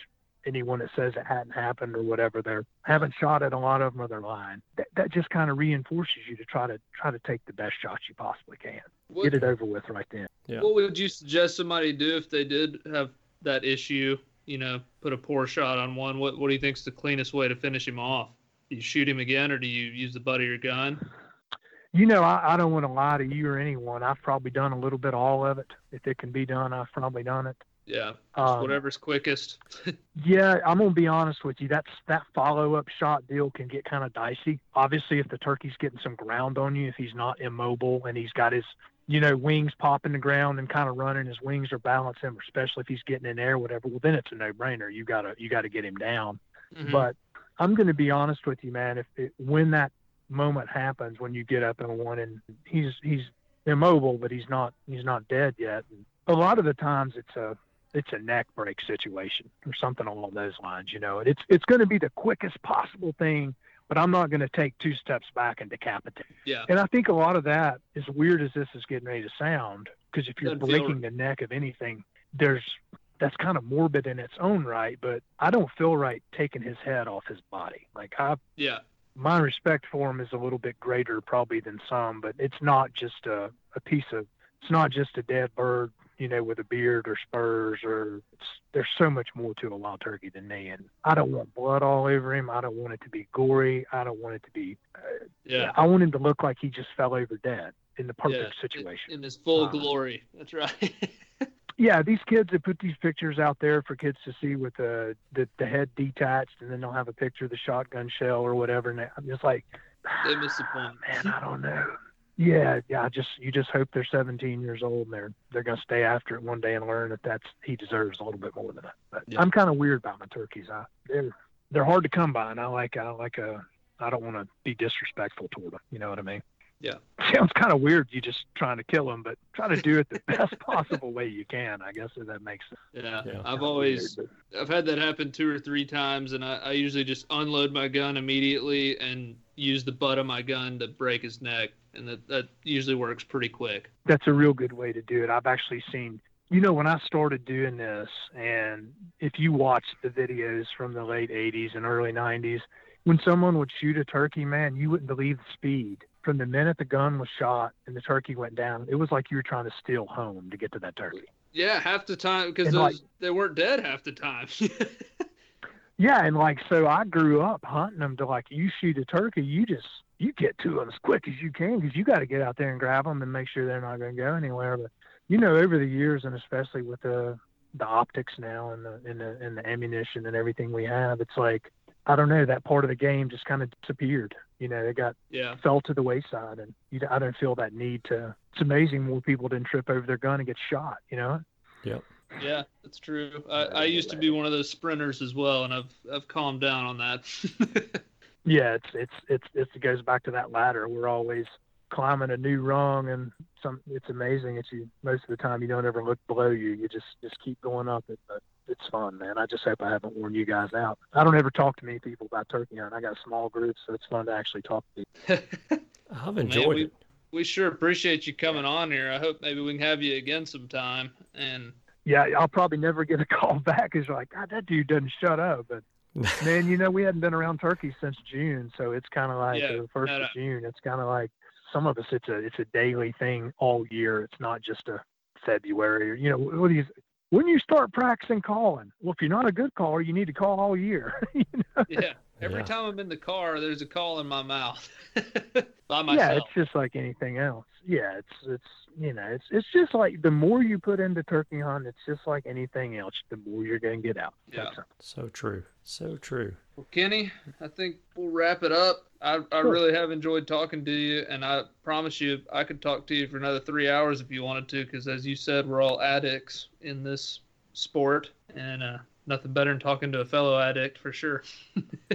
anyone that says it hadn't happened or whatever, they haven't shot at a lot of them or they're lying. That, that just kind of reinforces you to try to try to take the best shot you possibly can. What, Get it over with right then. Yeah. What would you suggest somebody do if they did have that issue, you know, put a poor shot on one? What What do you think is the cleanest way to finish him off? Do you shoot him again or do you use the butt of your gun? You know, I, I don't want to lie to you or anyone. I've probably done a little bit all of it. If it can be done, I've probably done it. Yeah, just um, whatever's quickest. Yeah, I'm going to be honest with you. That's, that follow-up shot deal can get kind of dicey. Obviously, if the turkey's getting some ground on you, if he's not immobile and he's got his, you know, wings popping the ground and kind of running, his wings are balancing him, especially if he's getting in air or whatever, well, then it's a no-brainer. You got to you got to get him down. Mm-hmm. But I'm going to be honest with you, man. If it, when that moment happens, when you get up in one and he's he's immobile, but he's not he's not dead yet, and a lot of the times it's a – it's a neck break situation or something along those lines. You know, it's, it's going to be the quickest possible thing but I'm not going to take two steps back and decapitate. Yeah. And I think a lot of that, as weird as this is getting ready to sound, because if you're breaking the neck of anything, there's that's kind of morbid in its own right, but I don't feel right taking his head off his body. Like I, yeah, my respect for him is a little bit greater probably than some, but it's not just a, a piece of, it's not just a dead bird, you know, with a beard or spurs or it's, there's so much more to a wild turkey than me. And I don't want blood all over him. I don't want it to be gory. I don't want it to be, uh, yeah, I want him to look like he just fell over dead in the perfect yeah, situation. In his full um, glory. That's right. Yeah, these kids that put these pictures out there for kids to see with the, the the head detached, and then they'll have a picture of the shotgun shell or whatever. And I'm just like, they miss the point. Man, I don't know. Yeah, yeah. I just you just hope they're seventeen years old and they're they're gonna stay after it one day and learn that that's he deserves a little bit more than that. But yeah. I'm kind of weird about my turkeys. I they're they're hard to come by, and I like I like a I don't want to be disrespectful toward them. You know what I mean? Yeah. Sounds kind of weird. You just trying to kill them, but try to do it the best possible way you can, I guess, if that makes sense. Yeah. yeah. I've always, weird, but... I've had that happen two or three times, and I, I usually just unload my gun immediately and use the butt of my gun to break his neck. And that, that usually works pretty quick. That's a real good way to do it. I've actually seen, you know, when I started doing this, and if you watch the videos from the late eighties and early nineties, when someone would shoot a turkey, man, you wouldn't believe the speed. From the minute the gun was shot and the turkey went down, it was like you were trying to steal home to get to that turkey. Yeah, half the time, because like, they weren't dead half the time. Yeah, and like, so I grew up hunting them to like, you shoot a turkey, you just, you get to them as quick as you can, because you got to get out there and grab them and make sure they're not going to go anywhere. But, you know, over the years, and especially with the the optics now and the, and the, and the ammunition and everything we have, it's like, I don't know, that part of the game just kind of disappeared. You know, it got yeah. fell to the wayside, and you, I don't feel that need to. It's amazing more people didn't trip over their gun and get shot. You know. Yeah. Yeah, that's true. I, I used to be one of those sprinters as well, and I've I've calmed down on that. Yeah, it's it's it's it's it goes back to that ladder. We're always climbing a new rung, and some. It's amazing that you most of the time you don't ever look below you. You just just keep going up it. But it's fun, man. I just hope I haven't worn you guys out. I don't ever talk to many people about turkey hunting. I got a small group, so it's fun to actually talk to people. I've enjoyed man, we, it. We sure appreciate you coming on here. I hope maybe we can have you again sometime. And yeah, I'll probably never get a call back. It's like, God, that dude doesn't shut up. But man, you know, we hadn't been around turkey since June, so it's kind of like yeah, the first of June. It's kind of like some of us. It's a it's a daily thing all year. It's not just a February or you know what do you. When you start practicing calling, well, if you're not a good caller, you need to call all year. You know? Yeah. Every yeah. time I'm in the car, there's a call in my mouth by myself. Yeah, it's just like anything else. Yeah, it's it's you know, it's it's just like the more you put into turkey hunting, it's just like anything else. The more you're gonna get out. Yeah. That's so true. So true. Well, Kenny, I think we'll wrap it up. I I sure. really have enjoyed talking to you, and I promise you, I could talk to you for another three hours if you wanted to, because as you said, we're all addicts in this sport, and uh, nothing better than talking to a fellow addict for sure.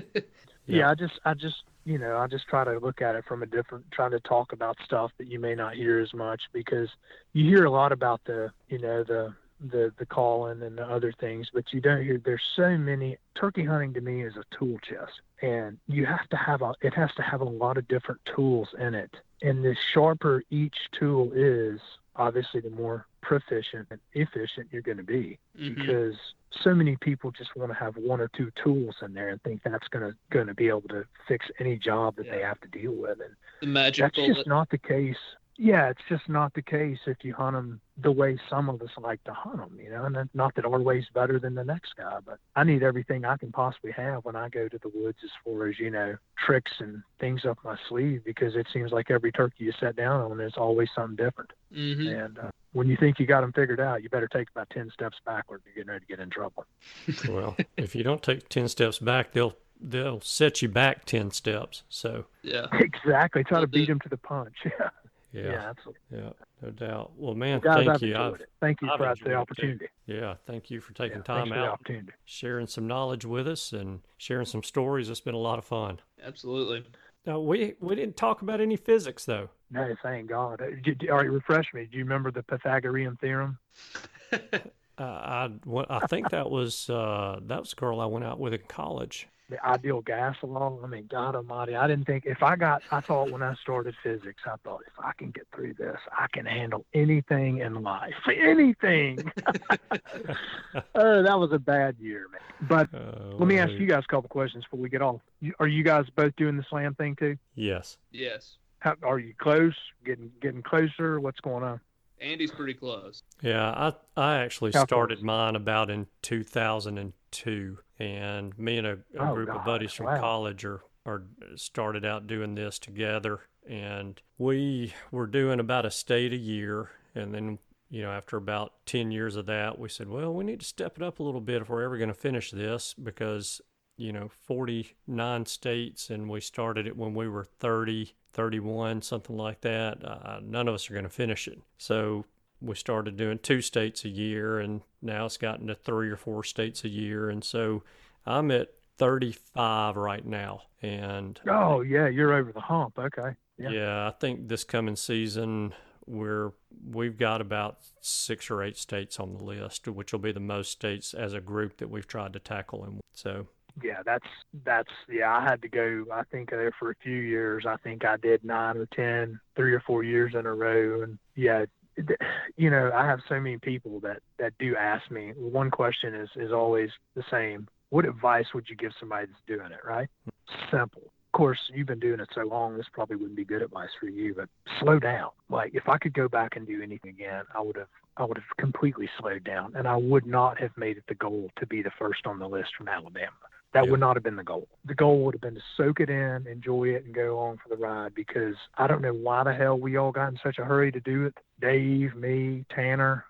yeah. yeah, I just I just you know I just try to look at it from a different, trying to talk about stuff that you may not hear as much, because you hear a lot about the you know the. the the calling and the other things, but you don't hear there's so many. Turkey hunting to me is a tool chest, and you have to have a it has to have a lot of different tools in it, and the sharper each tool is, obviously the more proficient and efficient you're going to be, mm-hmm. because so many people just want to have one or two tools in there and think that's going to going to be able to fix any job that yeah. they have to deal with, and the magic that's bullet. Just not the case. Yeah, it's just not the case if you hunt them the way some of us like to hunt them, you know, and not that our way's better than the next guy, but I need everything I can possibly have when I go to the woods as far as, you know, tricks and things up my sleeve, because it seems like every turkey you sit down on is always something different. Mm-hmm. And uh, when you think you got them figured out, you better take about ten steps backward. You're getting ready to get in trouble. Well, if you don't take ten steps back, they'll they'll set you back ten steps. So yeah, exactly. Try to beat them to the punch. Yeah. Yeah, yeah, absolutely. Yeah, no doubt. Well, man, well, guys, thank I've you. I've, thank you I've for the opportunity. It. Yeah, thank you for taking yeah, time out, sharing some knowledge with us, and sharing some stories. It's been a lot of fun. Absolutely. Now, we we didn't talk about any physics, though. No, thank God. All right, refresh me. Do you remember the Pythagorean theorem? Uh, I, I think that was uh, that was a girl I went out with in college. The ideal gas along. I mean, God almighty, I didn't think if I got, I thought when I started physics, I thought if I can get through this, I can handle anything in life, anything. Oh, that was a bad year, man. But uh, let me ask you guys a couple questions before we get off. Are you guys both doing the slam thing too? Yes. Yes. How, are you close? Getting, getting closer? What's going on? Andy's pretty close. Yeah, I I actually How started close? mine about in two thousand two, and me and a, a oh, group God. of buddies from wow. college are, are started out doing this together, and we were doing about a state a year, and then, you know, after about ten years of that, we said, well, we need to step it up a little bit if we're ever going to finish this, because, you know, forty-nine states, and we started it when we were thirty, thirty-one, something like that. Uh, none of us are going to finish it. So we started doing two states a year, and now it's gotten to three or four states a year. And so I'm at thirty-five right now. And oh, yeah, you're over the hump. Okay. Yeah, yeah, I think this coming season, we're, we've got about six or eight states on the list, which will be the most states as a group that we've tried to tackle. And so... Yeah, that's, that's, yeah, I had to go, I think there for a few years, I think I did nine or ten, three or four years in a row. And yeah, you know, I have so many people that, that do ask me, one question is, is always the same. What advice would you give somebody that's doing it, right? Simple. Of course, you've been doing it so long, this probably wouldn't be good advice for you, but slow down. Like if I could go back and do anything again, I would have, I would have completely slowed down, and I would not have made it the goal to be the first on the list from Alabama. That yep. would not have been the goal. The goal would have been to soak it in, enjoy it, and go on for the ride, because I don't know why the hell we all got in such a hurry to do it. Dave, me, Tanner.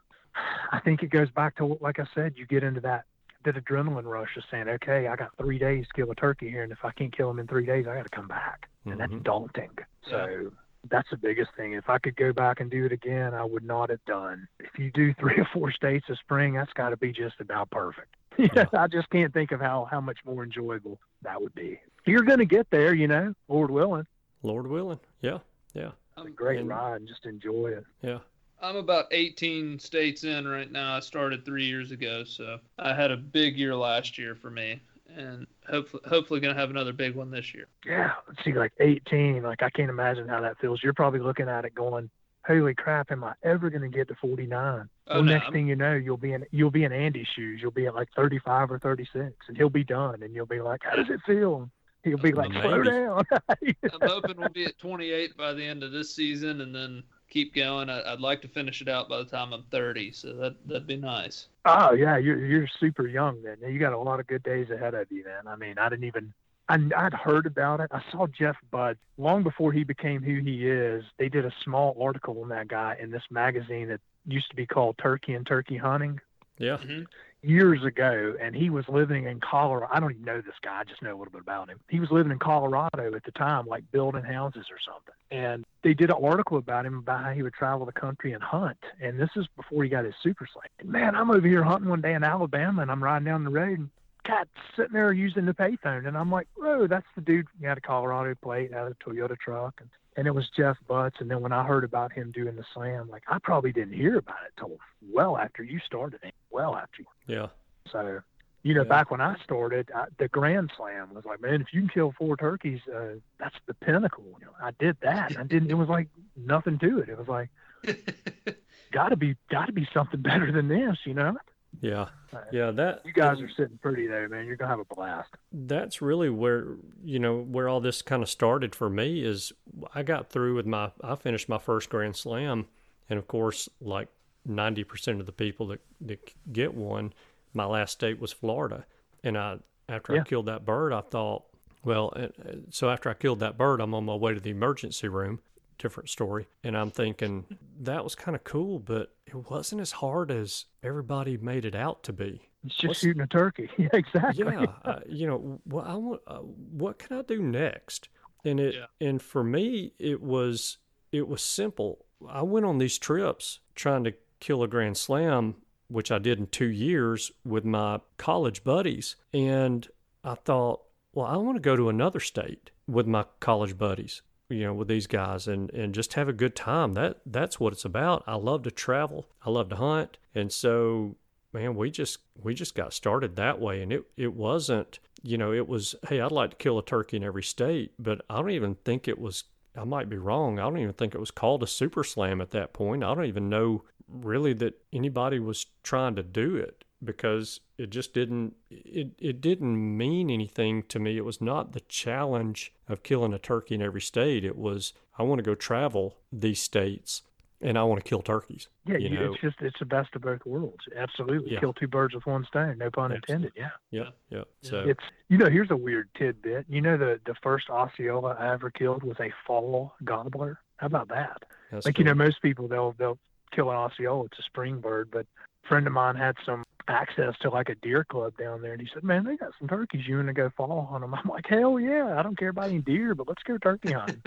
I think it goes back to, like I said, you get into that, that adrenaline rush of saying, okay, I got three days to kill a turkey here, and if I can't kill him in three days, I got to come back. And mm-hmm. that's daunting. So yeah. that's the biggest thing. If I could go back and do it again, I would not have done. If you do three or four states this spring, that's got to be just about perfect. Yeah, I just can't think of how, how much more enjoyable that would be. You're going to get there, you know, Lord willing. Lord willing, yeah, yeah. It's a great and, ride, and just enjoy it. Yeah. I'm about eighteen states in right now. I started three years ago, so I had a big year last year for me, and hopefully hopefully going to have another big one this year. Yeah, let's see, like eighteen. Like, I can't imagine how that feels. You're probably looking at it going, holy crap, am I ever going to get to forty-nine? Oh, well, no, next I'm... thing you know, you'll be in you'll be in Andy's shoes. You'll be at like thirty-five or thirty-six, and he'll be done, and you'll be like, how does it feel? He'll be I'm like, slow down. Yeah. I'm hoping we'll be at twenty-eight by the end of this season, and then keep going. I, I'd like to finish it out by the time I'm thirty, so that, that'd be nice. Oh, yeah, you're, you're super young then. You got a lot of good days ahead of you, man. I mean, I didn't even... I, I'd heard about it. I saw Jeff Butts long before he became who he is. They did a small article on that guy in this magazine that used to be called Turkey and Turkey Hunting. Yeah. Mm-hmm. Years ago, and he was living in Colorado. I don't even know this guy. I just know a little bit about him. He was living in Colorado at the time, like building houses or something. And they did an article about him, about how he would travel the country and hunt. And this is before he got his super slam. Man, I'm over here hunting one day in Alabama, and I'm riding down the road, and cat's sitting there using the payphone, and I'm like, whoa, that's the dude. He had a Colorado plate, had a Toyota truck, and, and it was Jeff Butts. And then when I heard about him doing the slam, like, I probably didn't hear about it till well after you started it, well after you. Yeah. So, you know, yeah. back when I started, I, the Grand Slam was like, man, if you can kill four turkeys, uh, that's the pinnacle. You know, I did that. I didn't. It was like nothing to it. It was like, gotta be, gotta be something better than this, you know. Yeah, yeah. That you guys are sitting pretty there, man. You're gonna have a blast. That's really where you know where all this kind of started for me is I got through with my I finished my first Grand Slam, and of course, like ninety percent of the people that, that get one, my last state was Florida, and I after yeah. I killed that bird, I thought, well, so after I killed that bird, I'm on my way to the emergency room. Different story. And I'm thinking that was kind of cool, but it wasn't as hard as everybody made it out to be. It's just What's, shooting a turkey. Yeah, exactly. Yeah. uh, you know, well, I want, uh, what can I do next? And it, yeah. and for me, it was, it was simple. I went on these trips trying to kill a Grand Slam, which I did in two years with my college buddies. And I thought, well, I want to go to another state with my college buddies. You know, with these guys and, and just have a good time. That that's what it's about. I love to travel. I love to hunt. And so man, we just we just got started that way. And it, it wasn't, you know, it was, hey, I'd like to kill a turkey in every state, but I don't even think it was, I might be wrong, I don't even think it was called a super slam at that point. I don't even know really that anybody was trying to do it, because it just didn't, it, it didn't mean anything to me. It was not the challenge of killing a turkey in every state. It was, I want to go travel these states and I want to kill turkeys. Yeah, you know? It's just, it's the best of both worlds. Absolutely. Yeah. Kill two birds with one stone, no pun intended. Yeah. Yeah, yeah. So it's, you know, here's a weird tidbit. You know, the, the first Osceola I ever killed was a fall gobbler. How about that? That's like, cool. You know, most people, they'll, they'll kill an Osceola, it's a spring bird, but a friend of mine had some access to like a deer club down there, and he said, man, they got some turkeys, you want to go fall on them? I'm like, hell yeah, I don't care about any deer, but let's go turkey hunting.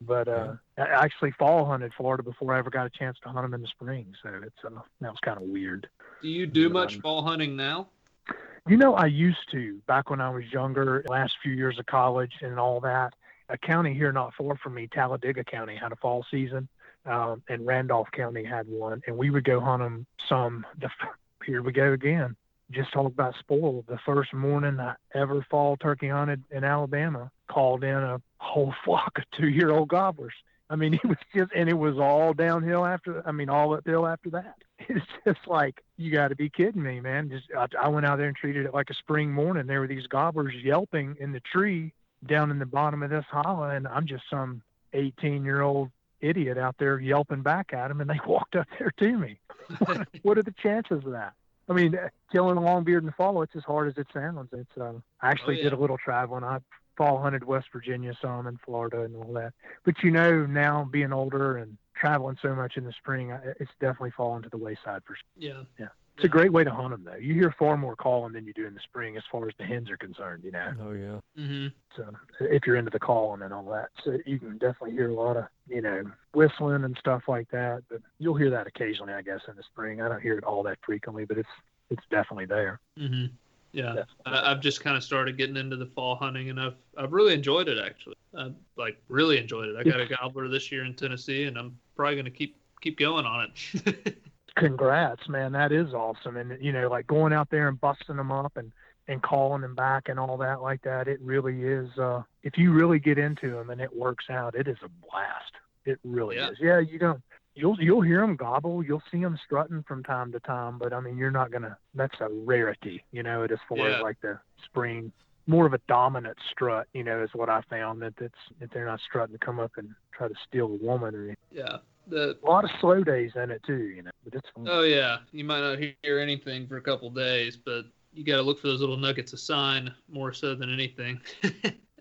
But uh yeah. I actually fall hunted Florida before I ever got a chance to hunt them in the spring, so it's uh, that was kind of weird. Do you do but, much um, fall hunting now? You know, I used to back when I was younger, last few years of college and all that. A county here not far from me, Talladega County, had a fall season, um and Randolph County had one, and we would go hunt them some the Here we go again. Just talk about spoil. The first morning I ever fall turkey hunted in Alabama, called in a whole flock of two-year-old gobblers. I mean, it was just, and it was all downhill after, I mean, all uphill after that. It's just like, you got to be kidding me, man. Just I, I went out there and treated it like a spring morning. There were these gobblers yelping in the tree down in the bottom of this hollow, and I'm just some eighteen-year-old idiot out there yelping back at them, and they walked up there to me. What are the chances of that? I mean, killing a longbeard in the fall, it's as hard as it sounds. It's uh, I actually oh, yeah. did a little traveling. I fall hunted West Virginia some, and Florida and all that. But you know, now being older and traveling so much in the spring, it's definitely fallen to the wayside for sure. Yeah, yeah. It's yeah. a great way to hunt them, though. You hear far more calling than you do in the spring, as far as the hens are concerned. You know. Oh yeah. Mm-hmm. So if you're into the calling and all that, so you can definitely hear a lot of, you know, whistling and stuff like that, but you'll hear that occasionally, I guess, in the spring. I don't hear it all that frequently, but it's it's definitely there. Mm-hmm. Yeah, definitely. I, I've just kind of started getting into the fall hunting, and I've I've really enjoyed it, actually. I've, like, really enjoyed it. I got a gobbler this year in Tennessee, and I'm probably going to keep keep going on it. Congrats, man. That is awesome. And, you know, like going out there and busting them up and, and calling them back and all that like that, it really is, uh, if you really get into them and it works out, it is a blast. It really yeah. is. Yeah, you don't. You'll you'll hear them gobble. You'll see them strutting from time to time. But I mean, you're not gonna. That's a rarity, you know. It is for yeah. like the spring, more of a dominant strut, you know, is what I found. That that's that they're not strutting to come up and try to steal a woman or anything. Yeah, the a lot of slow days in it too, you know. But it's fun. Oh yeah, you might not hear anything for a couple of days, but you got to look for those little nuggets of sign more so than anything.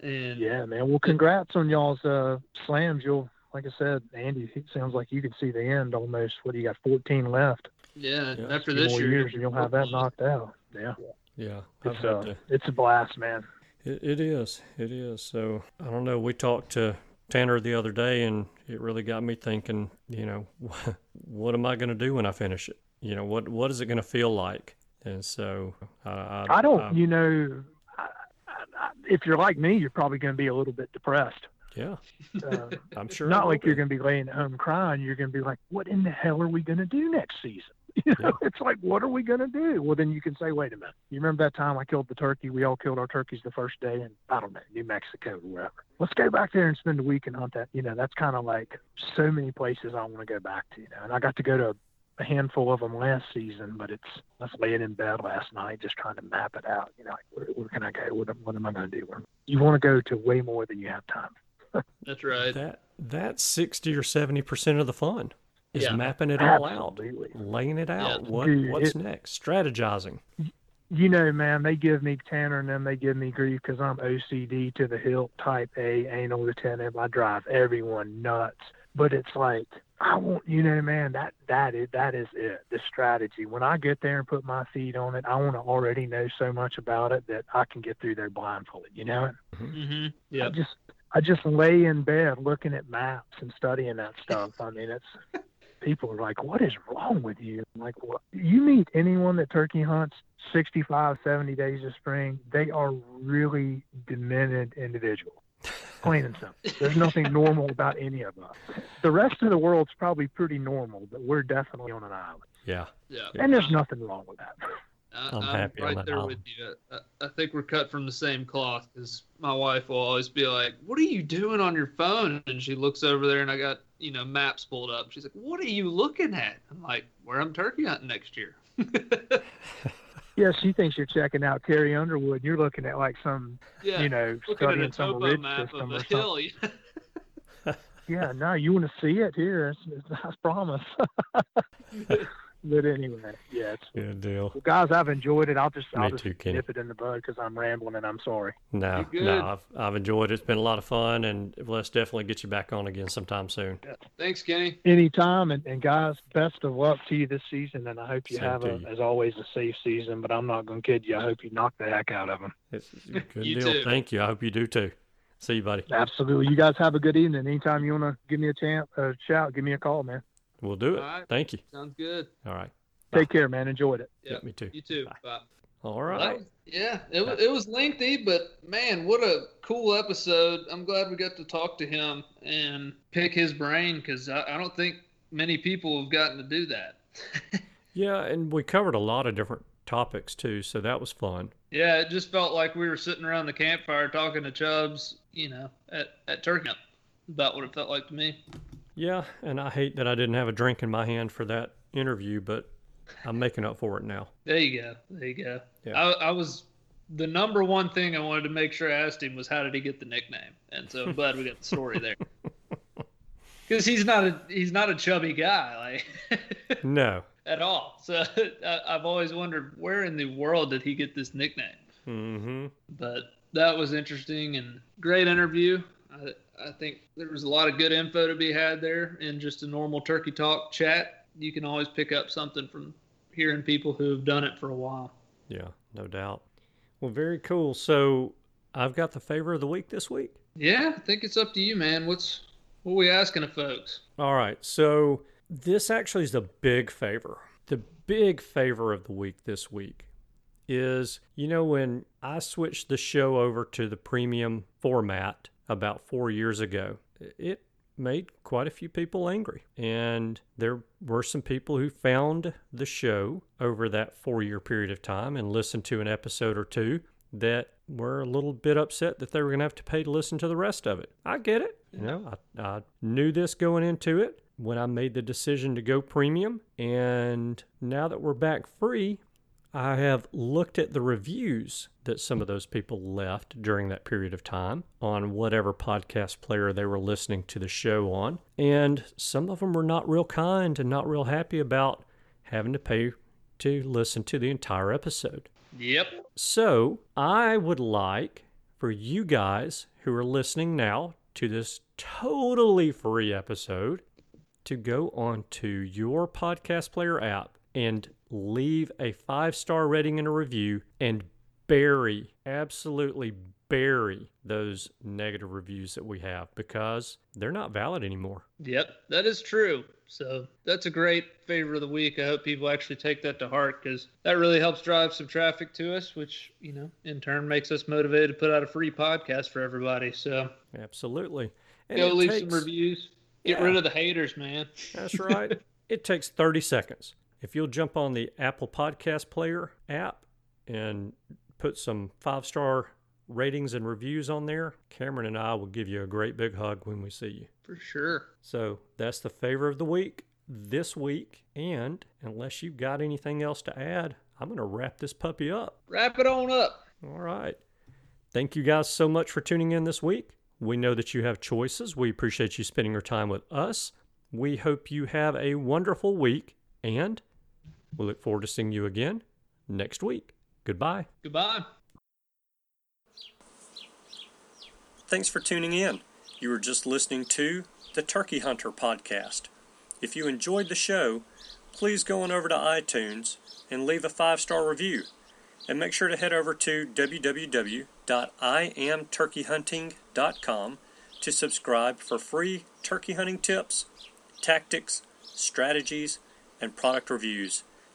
And yeah, man. Well, congrats on y'all's uh, slams. You'll. Like I said, Andy, it sounds like you can see the end almost. What do you got, fourteen left? Yeah, yeah. After this year, years and you'll have that knocked out. Yeah, yeah, it's, uh, to... it's a blast, man. It, it is, it is. So I don't know. We talked to Tanner the other day, and it really got me thinking. You know, what am I going to do when I finish it? You know, what what is it going to feel like? And so I, I, I don't. I, you know, I, I, if you're like me, you're probably going to be a little bit depressed. Yeah, uh, I'm sure. Not like you're going to be laying at home crying. You're going to be like, what in the hell are we going to do next season? You know, yeah. It's like, what are we going to do? Well, then you can say, wait a minute. You remember that time I killed the turkey? We all killed our turkeys the first day in, I don't know, New Mexico or wherever. Let's go back there and spend a week and hunt that. You know, that's kind of like so many places I want to go back to. You know, and I got to go to a handful of them last season, but it's, I was laying in bed last night just trying to map it out. You know, like, where, where can I go? What, what am I going to do? Where, you want to go to way more than you have time. That's right. That that's sixty or seventy percent of the fun is yeah. mapping it all Absolutely. out, laying it out. Yeah. What Dude, what's it, next? Strategizing. You know, man, they give me Tanner and them. They give me grief because I'm O C D to the hilt, type A, anal retentive. I drive everyone nuts. But it's like I want, you know, man. That that is that is it. The strategy. When I get there and put my feet on it, I want to already know so much about it that I can get through there blindfolded. You know it. Mm-hmm. Yeah. I just. I just lay in bed looking at maps and studying that stuff. I mean, it's people are like, what is wrong with you? I'm like, well, you meet anyone that turkey hunts sixty-five, seventy days of spring, they are really demented individuals. Plain and simple. There's nothing normal about any of us. The rest of the world's probably pretty normal, but we're definitely on an island. Yeah. Yeah. And there's nothing wrong with that. I, I'm, I'm happy right there album. with you. I, I think we're cut from the same cloth because my wife will always be like, "What are you doing on your phone?" And she looks over there, and I got you know maps pulled up. She's like, "What are you looking at?" I'm like, "Where I'm turkey hunting next year." Yeah, she thinks you're checking out Terry Underwood. You're looking at like some, yeah, you know, studying some ridge system or something. Yeah, no, you want to see it here. It's, it's, I promise. But anyway, yeah, it's good deal. Well, guys, I've enjoyed it. I'll just, I'll just too, nip it in the bud because I'm rambling and I'm sorry. No, no, I've, I've enjoyed it. It's been a lot of fun, and let's definitely get you back on again sometime soon. Yeah. Thanks, Kenny. Anytime, and, and guys, best of luck to you this season, and I hope you Same have, a, you. as always, a safe season, but I'm not going to kid you. I hope you knock the heck out of them. It's a good you deal. Too. Thank you. I hope you do, too. See you, buddy. Absolutely. You guys have a good evening. Anytime you want to give me a chance, uh, shout, give me a call, man. We'll do it. Right. Thank you. Sounds good. All right. Bye. Take care, man. Enjoyed it. Yeah, yeah me too. You too. Bye. Bye. All right. Well, yeah, it was, it was lengthy, but man, what a cool episode. I'm glad we got to talk to him and pick his brain because I, I don't think many people have gotten to do that. Yeah, and we covered a lot of different topics too, so that was fun. Yeah, it just felt like we were sitting around the campfire talking to Chubbs, you know, at, at Turkey. About what it felt like to me. Yeah, and I hate that I didn't have a drink in my hand for that interview, but I'm making up for it now. There you go. There you go. Yeah. I, I was the number one thing I wanted to make sure I asked him was how did he get the nickname, and so I'm glad we got the story there. Because he's not a he's not a chubby guy, like no, at all. So I, I've always wondered where in the world did he get this nickname. Mm-hmm. But that was interesting and great interview. I, I think there was a lot of good info to be had there in just a normal turkey talk chat. You can always pick up something from hearing people who have done it for a while. Yeah, no doubt. Well, very cool. So I've got the favor of the week this week. Yeah, I think it's up to you, man. What's what are we asking of folks? All right. So this actually is a big favor. The big favor of the week this week is, you know, when I switched the show over to the premium format about four years ago, it made quite a few people angry. And there were some people who found the show over that four-year period of time and listened to an episode or two that were a little bit upset that they were going to have to pay to listen to the rest of it. I get it. You know, I, I knew this going into it when I made the decision to go premium. And now that we're back free, I have looked at the reviews that some of those people left during that period of time on whatever podcast player they were listening to the show on. And some of them were not real kind and not real happy about having to pay to listen to the entire episode. Yep. So I would like for you guys who are listening now to this totally free episode to go on to your podcast player app and leave a five-star rating and a review and bury, absolutely bury those negative reviews that we have because they're not valid anymore. Yep, that is true. So that's a great favor of the week. I hope people actually take that to heart because that really helps drive some traffic to us, which, you know, in turn makes us motivated to put out a free podcast for everybody. So absolutely. And go leave takes, some reviews. Get yeah. rid of the haters, man. That's right. It takes thirty seconds. If you'll jump on the Apple Podcast Player app and put some five-star ratings and reviews on there, Cameron and I will give you a great big hug when we see you. For sure. So that's the favor of the week this week. And unless you've got anything else to add, I'm going to wrap this puppy up. Wrap it on up. All right. Thank you guys so much for tuning in this week. We know that you have choices. We appreciate you spending your time with us. We hope you have a wonderful week. And we look forward to seeing you again next week. Goodbye. Goodbye. Thanks for tuning in. You were just listening to the Turkey Hunter podcast. If you enjoyed the show, please go on over to iTunes and leave a five-star review. And make sure to head over to w w w dot i am turkey hunting dot com to subscribe for free turkey hunting tips, tactics, strategies, and product reviews